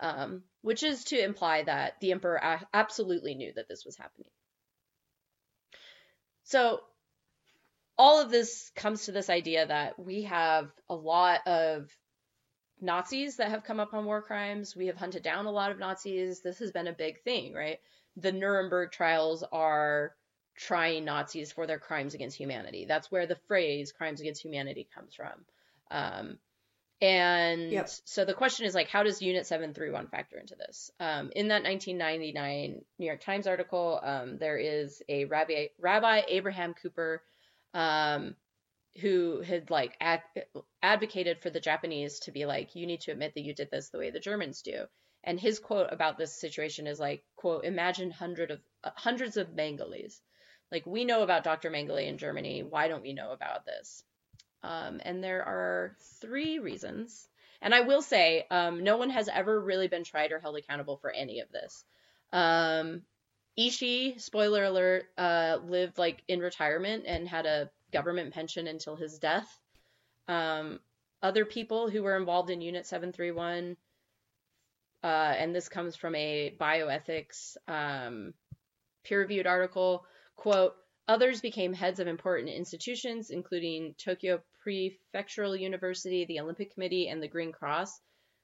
Um, which is to imply that the emperor absolutely knew that this was happening. So all of this comes to this idea that we have a lot of Nazis that have come up on war crimes. We have hunted down a lot of Nazis. This has been a big thing, right? The Nuremberg trials are trying Nazis for their crimes against humanity. That's where the phrase crimes against humanity comes from. Um, and yep. So the question is, like, how does Unit seven thirty-one factor into this? Um, in that nineteen ninety-nine New York Times article, um, there is a Rabbi, Rabbi Abraham Cooper um, who had like ad- advocated for the Japanese to be like, you need to admit that you did this the way the Germans do. And his quote about this situation is like, quote, imagine hundred of, uh, hundreds of Mengele's. Like, we know about Doctor Mengele in Germany. Why don't we know about this? Um, and there are three reasons. And I will say, um, no one has ever really been tried or held accountable for any of this. Um, Ishii, spoiler alert, uh, lived like in retirement and had a government pension until his death. Um, other people who were involved in Unit seven thirty-one, uh, and this comes from a bioethics um, peer-reviewed article, quote, others became heads of important institutions, including Tokyo Prefectural University, the Olympic Committee, and the Green Cross,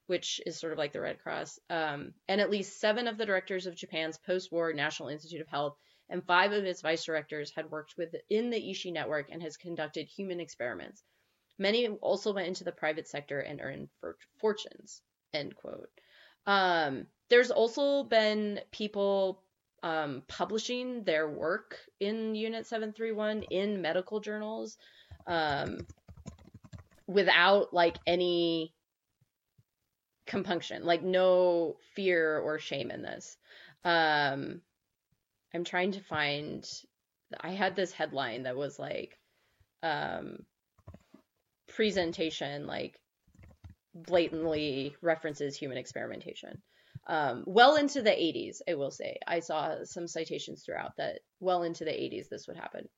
which is sort of like the Red Cross, um, and at least seven of the directors of Japan's post-war National Institute of Health and five of its vice directors had worked within the Ishii network and has conducted human experiments. Many also went into the private sector and earned fortunes, end quote. Um, there's also been people... Um, publishing their work in Unit seven thirty-one in medical journals um, without like any compunction, like no fear or shame in this. Um, I'm trying to find, I had this headline that was like um, presentation, like blatantly references human experimentation. Um, well into the eighties, I will say. I saw some citations throughout that well into the eighties this would happen.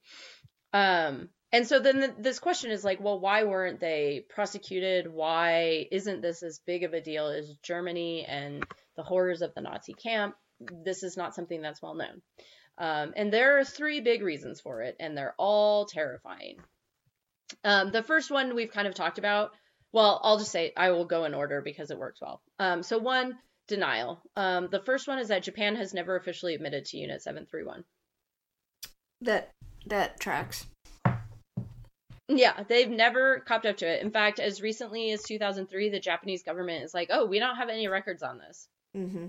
Um, and so then the, this question is like, well, why weren't they prosecuted? Why isn't this as big of a deal as Germany and the horrors of the Nazi camp? This is not something that's well known. Um, and there are three big reasons for it, and they're all terrifying. Um, the first one we've kind of talked about. Well, I'll just say I will go in order because it works well. Um, so one... Denial. Um, the first one is that Japan has never officially admitted to Unit seven thirty-one. That that tracks. Yeah, they've never copped up to it. In fact, as recently as two thousand three, the Japanese government is like, oh, we don't have any records on this. Mm-hmm.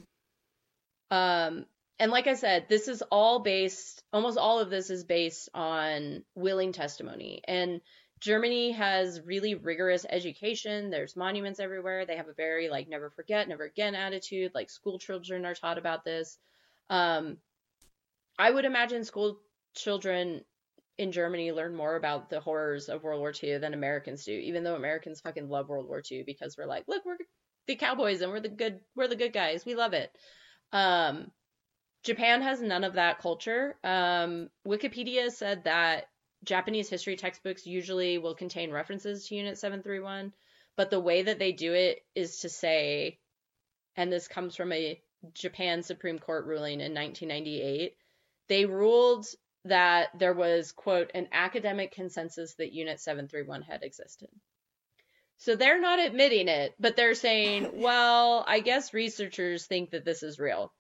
Um, and like I said, this is all based, almost all of this is based on willing testimony. And Germany has really rigorous education. There's monuments everywhere. They have a very, like, never forget, never again attitude. Like, school children are taught about this. Um, I would imagine school children in Germany learn more about the horrors of World War Two than Americans do, even though Americans fucking love World War Two because we're like, look, we're the cowboys and we're the good, we're the good guys. We love it. Um, Japan has none of that culture. Um, Wikipedia said that Japanese history textbooks usually will contain references to Unit seven thirty-one, but the way that they do it is to say, and this comes from a Japan Supreme Court ruling in nineteen ninety-eight, they ruled that there was, quote, an academic consensus that Unit seven thirty-one had existed. So they're not admitting it, but they're saying, well, I guess researchers think that this is real.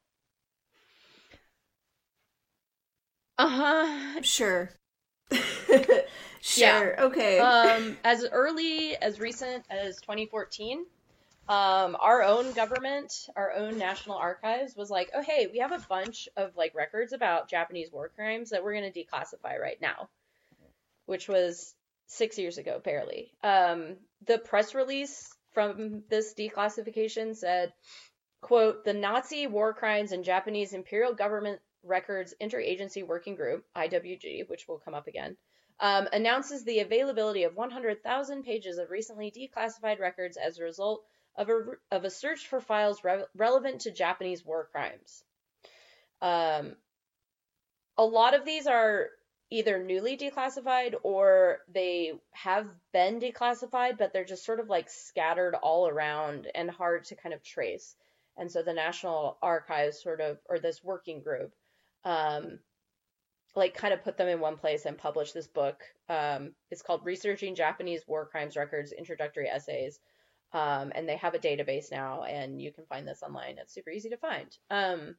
Uh-huh. Sure. Sure. Yeah. Okay. Um, as early as recent as twenty fourteen, um, our own government, our own National Archives was like, oh, hey, we have a bunch of like records about Japanese war crimes that we're going to declassify right now, which was six years ago, barely. Um, the press release from this declassification said, quote, the Nazi war crimes and Japanese imperial government Records Interagency Working Group, I W G, which will come up again, um, announces the availability of one hundred thousand pages of recently declassified records as a result of a, of a search for files re- relevant to Japanese war crimes. Um, a lot of these are either newly declassified or they have been declassified, but they're just sort of like scattered all around and hard to kind of trace. And so the National Archives sort of, or this working group, um, like kind of put them in one place and published this book. Um, it's called Researching Japanese War Crimes Records, Introductory Essays. Um, and they have a database now, and you can find this online. It's super easy to find. Um,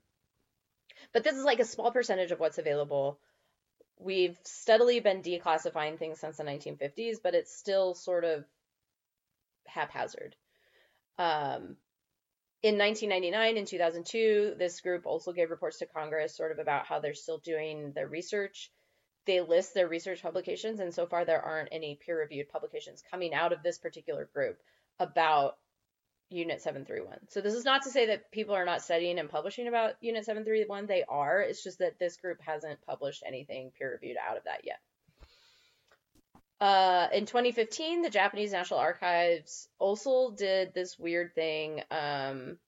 but this is like a small percentage of what's available. We've steadily been declassifying things since the nineteen fifties, but it's still sort of haphazard. Um, in nineteen ninety-nine and two thousand two, this group also gave reports to Congress sort of about how they're still doing their research. They list their research publications, and so far there aren't any peer-reviewed publications coming out of this particular group about Unit seven thirty-one. So this is not to say that people are not studying and publishing about Unit seven thirty-one. They are. It's just that this group hasn't published anything peer-reviewed out of that yet. Uh, in twenty fifteen, the Japanese National Archives also did this weird thing um,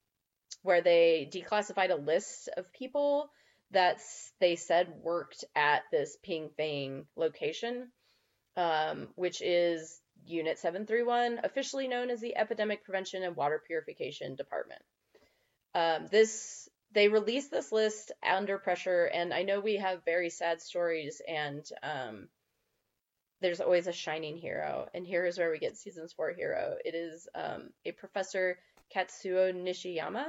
where they declassified a list of people that they said worked at this Pingfan location, um, which is Unit seven thirty-one, officially known as the Epidemic Prevention and Water Purification Department. Um, this they released this list under pressure, and I know we have very sad stories, and um, there's always a shining hero, and here is where we get Seasons four hero. It is um, a Professor Katsuo Nishiyama.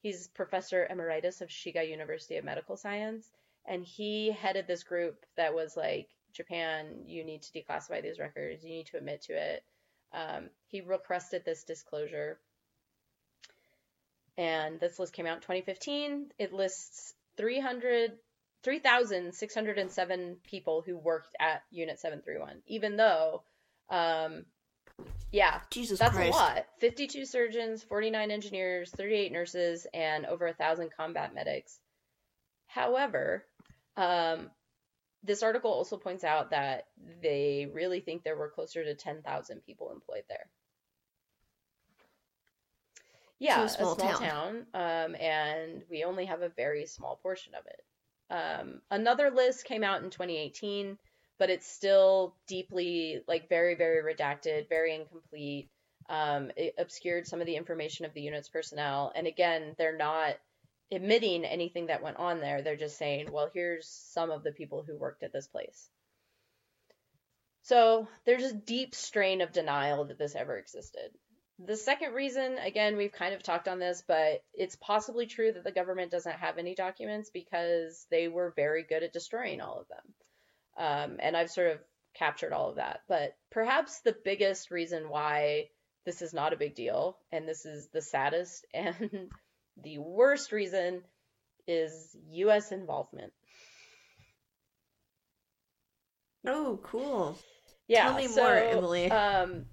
He's Professor Emeritus of Shiga University of Medical Science, and he headed this group that was like, Japan, you need to declassify these records. You need to admit to it. Um, he requested this disclosure. And this list came out in twenty fifteen. It lists three thousand six hundred seven people who worked at Unit seven thirty-one, even though, um, yeah, Jesus that's Christ. a lot. fifty-two surgeons, forty-nine engineers, thirty-eight nurses, and over one thousand combat medics. However, um, this article also points out that they really think there were closer to ten thousand people employed there. Yeah, so a small, a small town, town um, and we only have a very small portion of it. Um, another list came out in twenty eighteen, but it's still deeply, like, very, very redacted, very incomplete. Um, it obscured some of the information of the unit's personnel, and again, they're not admitting anything that went on there. They're just saying, well, here's some of the people who worked at this place. So there's a deep strain of denial that this ever existed. The second reason, again, we've kind of talked on this, but it's possibly true that the government doesn't have any documents because they were very good at destroying all of them. Um, and I've sort of captured all of that. But perhaps the biggest reason why this is not a big deal, and this is the saddest and the worst reason, is U S involvement. Oh, cool. Yeah, Tell me so, more, Emily. Um,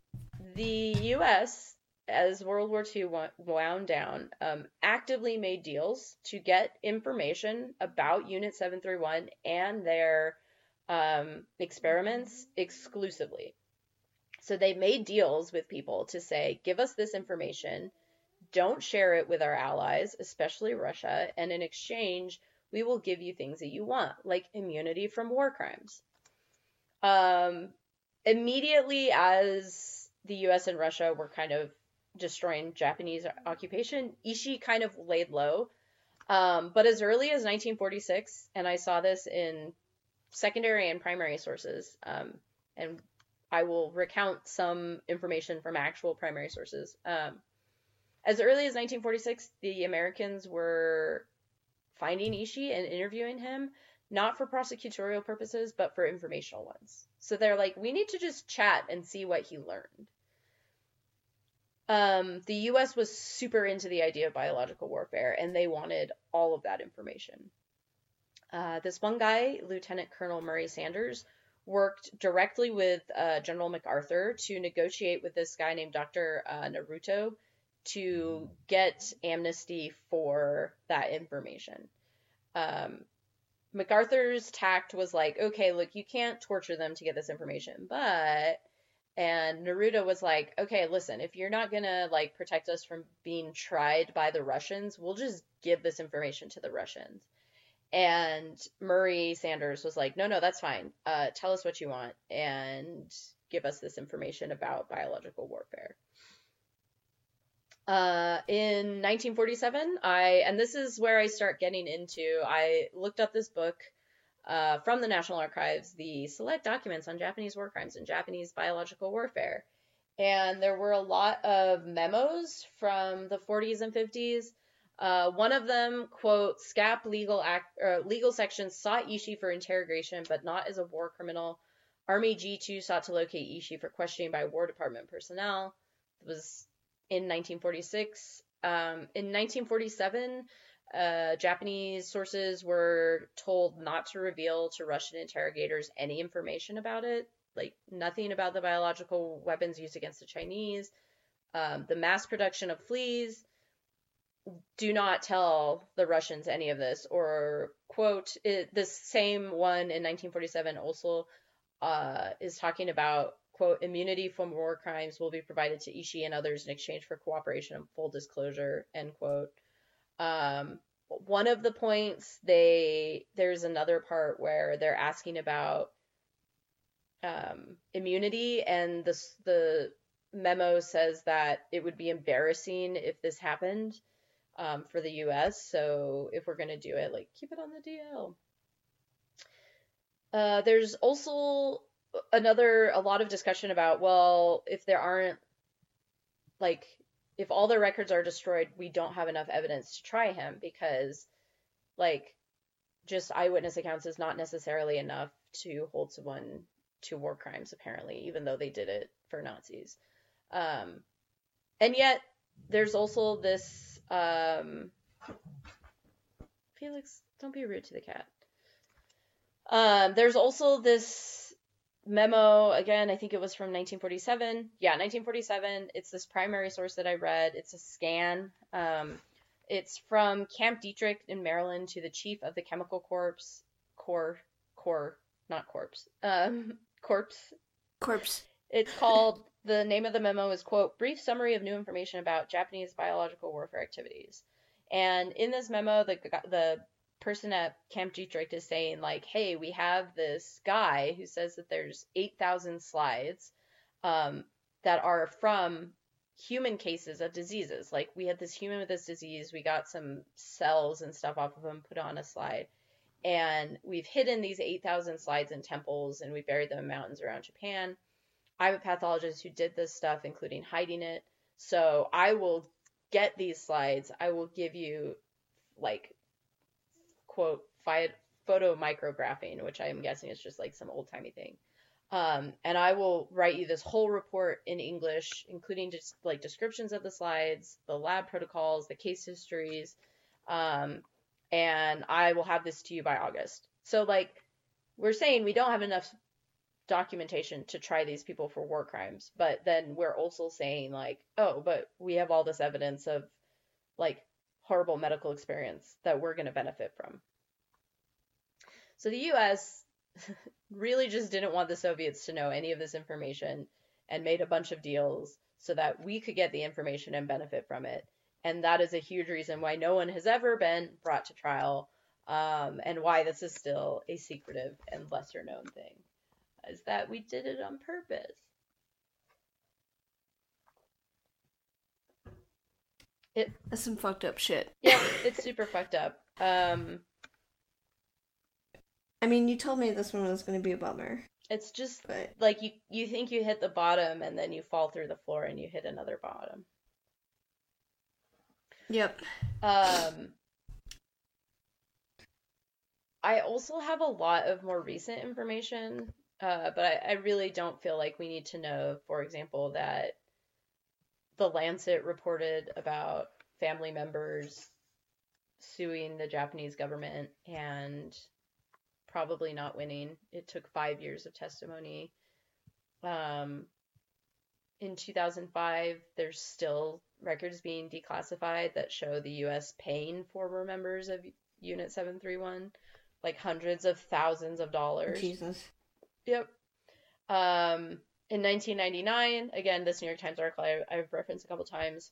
the U S, as World War Two wound down, um, actively made deals to get information about Unit seven thirty-one and their um, experiments exclusively. So they made deals with people to say, give us this information, don't share it with our allies, especially Russia, and in exchange, we will give you things that you want, like immunity from war crimes. Um, immediately as the U S and Russia were kind of destroying Japanese occupation, Ishii kind of laid low. Um, but as early as nineteen forty-six, and I saw this in secondary and primary sources, um, and I will recount some information from actual primary sources, um, as early as nineteen forty-six, the Americans were finding Ishii and interviewing him, not for prosecutorial purposes, but for informational ones. So they're like, we need to just chat and see what he learned. Um, the U S was super into the idea of biological warfare, and they wanted all of that information. Uh, this one guy, Lieutenant Colonel Murray Sanders, worked directly with uh, General MacArthur to negotiate with this guy named Doctor Uh, Naruto, to get amnesty for that information. Um, MacArthur's tact was like, okay, look, you can't torture them to get this information, but And Naruto was like, okay, listen, if you're not going to, like, protect us from being tried by the Russians, we'll just give this information to the Russians. And Murray Sanders was like, no, no, that's fine. Uh, tell us what you want and give us this information about biological warfare. Uh, in nineteen forty-seven, I, and this is where I start getting into, I looked up this book uh, from the National Archives, the Select Documents on Japanese War Crimes and Japanese Biological Warfare. And there were a lot of memos from the forties and fifties. Uh, one of them, quote, SCAP legal act, uh, legal section sought Ishii for interrogation, but not as a war criminal. Army G two sought to locate Ishii for questioning by War Department personnel. It was in nineteen forty-six. Um, in nineteen forty-seven, uh, Japanese sources were told not to reveal to Russian interrogators any information about it, like nothing about the biological weapons used against the Chinese, um, the mass production of fleas. Do not tell the Russians any of this, or, quote, it, this same one in nineteen forty-seven also uh, is talking about, quote, immunity from war crimes will be provided to Ishii and others in exchange for cooperation and full disclosure, end quote. Um, one of the points, they there's another part where they're asking about um, immunity, and the, the memo says that it would be embarrassing if this happened. Um, for the U S, so if we're going to do it, like, keep it on the D L. Uh, there's also another, a lot of discussion about, well, if there aren't, like, if all the records are destroyed, we don't have enough evidence to try him, because, like, just eyewitness accounts is not necessarily enough to hold someone to war crimes, apparently, even though they did it for Nazis. Um, and yet, there's also this Um, Felix, don't be rude to the cat. Um, there's also this memo, again, I think it was from nineteen forty-seven. Yeah, nineteen forty-seven. It's this primary source that I read. It's a scan. Um, it's from Camp Detrick in Maryland to the chief of the Chemical Corps, Corps, Corps, not Corps, um, Corps. Corps. It's called... The name of the memo is, quote, brief summary of new information about Japanese biological warfare activities. And in this memo, the the person at Camp Detrick is saying, like, hey, we have this guy who says that there's eight thousand slides um, that are from human cases of diseases. Like, we had this human with this disease. We got some cells and stuff off of him, put on a slide. And we've hidden these eight thousand slides in temples, and we buried them in mountains around Japan. I'm a pathologist who did this stuff, including hiding it. So I will get these slides. I will give you, like, quote, photo micrographing, which I am guessing is just like some old timey thing. Um, and I will write you this whole report in English, including just like descriptions of the slides, the lab protocols, the case histories. Um, and I will have this to you by August. So, like, we're saying we don't have enough documentation to try these people for war crimes, but then we're also saying, like, oh, but we have all this evidence of, like, horrible medical experience that we're going to benefit from. So the U S really just didn't want the Soviets to know any of this information and made a bunch of deals so that we could get the information and benefit from it. And that is a huge reason why no one has ever been brought to trial, um, and why this is still a secretive and lesser known thing. Is that we did it on purpose. It, That's some fucked up shit. Yeah, it's super fucked up. Um, I mean, you told me this one was going to be a bummer. It's just, but... like, you, you think you hit the bottom, and then you fall through the floor, and you hit another bottom. Yep. Um... I also have a lot of more recent information, uh, but I, I really don't feel like we need to know, for example, that The Lancet reported about family members suing the Japanese government and probably not winning. It took five years of testimony. Um, in two thousand five, there's still records being declassified that show the U S paying former members of Unit seven thirty-one. Like, hundreds of thousands of dollars. Jesus. Yep. Um, In nineteen ninety-nine, again, this New York Times article I, I've referenced a couple times,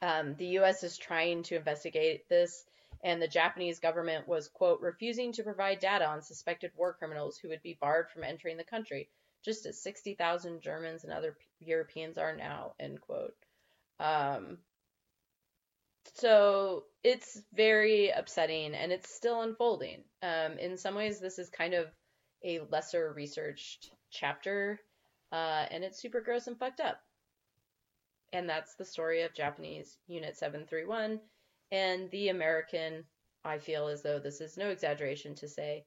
um, the U S is trying to investigate this, and the Japanese government was, quote, refusing to provide data on suspected war criminals who would be barred from entering the country, just as sixty thousand Germans and other Europeans are now, end quote. Um, so it's very upsetting, and it's still unfolding. Um, in some ways, this is kind of a lesser researched chapter, uh, and it's super gross and fucked up. And that's the story of Japanese Unit seven thirty-one, and the American, I feel as though this is no exaggeration to say,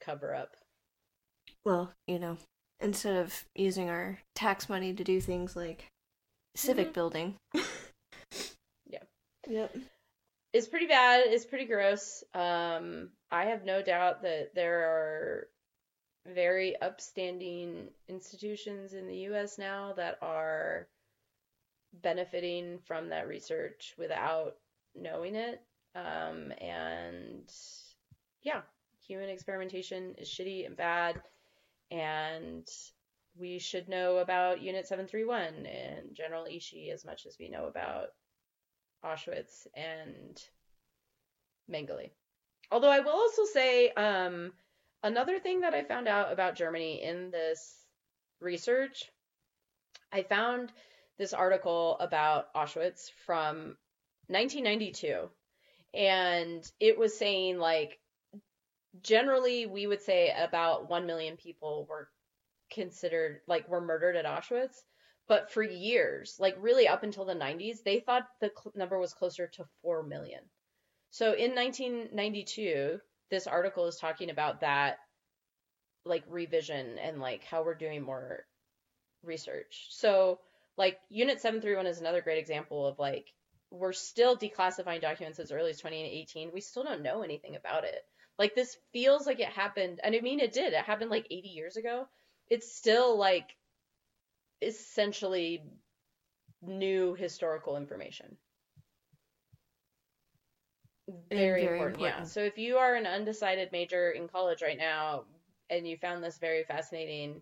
cover up. Well, you know, instead of using our tax money to do things like civic mm-hmm. building. Yeah. Yep. It's pretty bad. It's pretty gross. Um, I have no doubt that there are very upstanding institutions in the U S now that are benefiting from that research without knowing it. Um, and yeah, human experimentation is shitty and bad. And we should know about Unit seven thirty-one and General Ishii as much as we know about Auschwitz and Mengele. Although I will also say, um, another thing that I found out about Germany in this research, I found this article about Auschwitz from nineteen ninety-two, and it was saying, like, generally, we would say about one million people were considered, like, were murdered at Auschwitz. But for years, like, really up until the nineties, they thought the cl- number was closer to four million. So in nineteen ninety-two, this article is talking about that, like, revision and, like, how we're doing more research. So, like, Unit seven thirty-one is another great example of, like, we're still declassifying documents as early as twenty eighteen. We still don't know anything about it. Like, this feels like it happened, and I mean, it did. It happened, like, eighty years ago. It's still, like, essentially new historical information. Very, very important, important, yeah. So if you are an undecided major in college right now, and you found this very fascinating,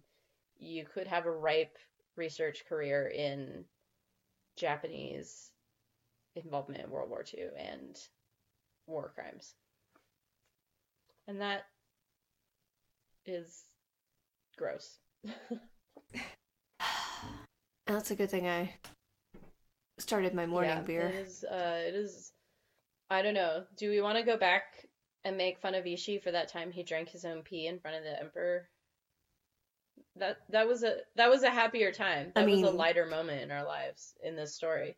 you could have a ripe research career in Japanese involvement in World War Two and war crimes. And that is gross. That's a good thing I started my morning yeah, beer. It is, uh, it is, I don't know. Do we want to go back and make fun of Ishii for that time he drank his own pee in front of the emperor? That that was a that was a happier time. That I mean, was a lighter moment in our lives in this story.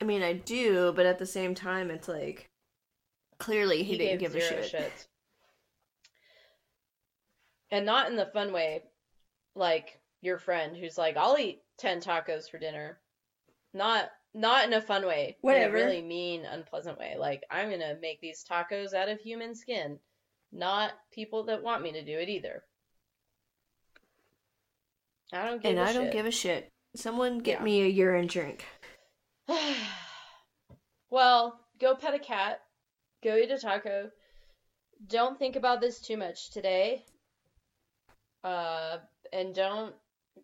I mean, I do, but at the same time, it's like, clearly he, he didn't give a shit. shit. And not in the fun way, like your friend who's like, I'll eat ten tacos for dinner. Not not in a fun way. Whatever. In a really mean, unpleasant way. Like, I'm going to make these tacos out of human skin. Not people that want me to do it either. I don't give and a I shit. And I don't give a shit. Someone get yeah. me a urine drink. Well, go pet a cat. Go eat a taco. Don't think about this too much today. Uh, and don't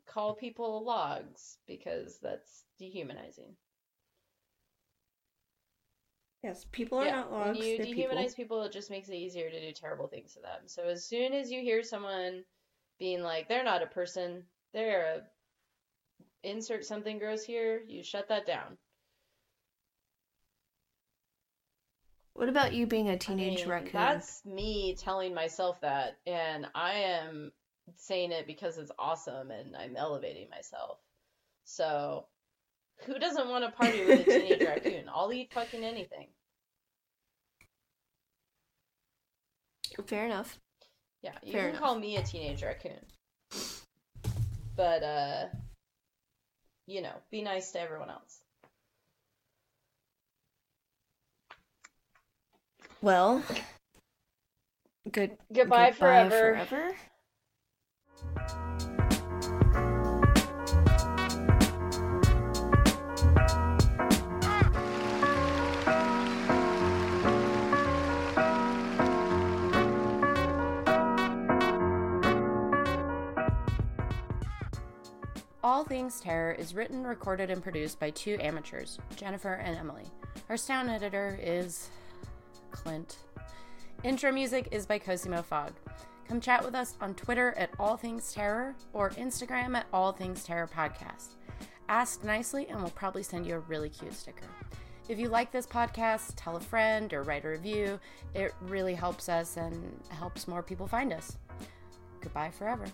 call people logs, because that's dehumanizing. Yes, people are yeah. not logs. When you dehumanize people. people, it just makes it easier to do terrible things to them. So as soon as you hear someone being like, they're not a person, they're a... insert something gross here, you shut that down. What about you being a teenage I mean, raccoon? That's me telling myself that, and I am saying it because it's awesome and I'm elevating myself. So, who doesn't want to party with a teenage raccoon? I'll eat fucking anything. Fair enough. Yeah, you Fair can enough. Call me a teenage raccoon. But, uh, you know, be nice to everyone else. Well, good. Goodbye, goodbye forever. forever. Things Terror is written, recorded, and produced by two amateurs, Jennifer and Emily. Our sound editor is Clint. Intro music is by Cosimo Fogg. Come chat with us on Twitter at All Things Terror or Instagram at All Things Terror Podcast. Ask nicely and we'll probably send you a really cute sticker. If you like this podcast, tell a friend or write a review. It really helps us and helps more people find us. Goodbye forever.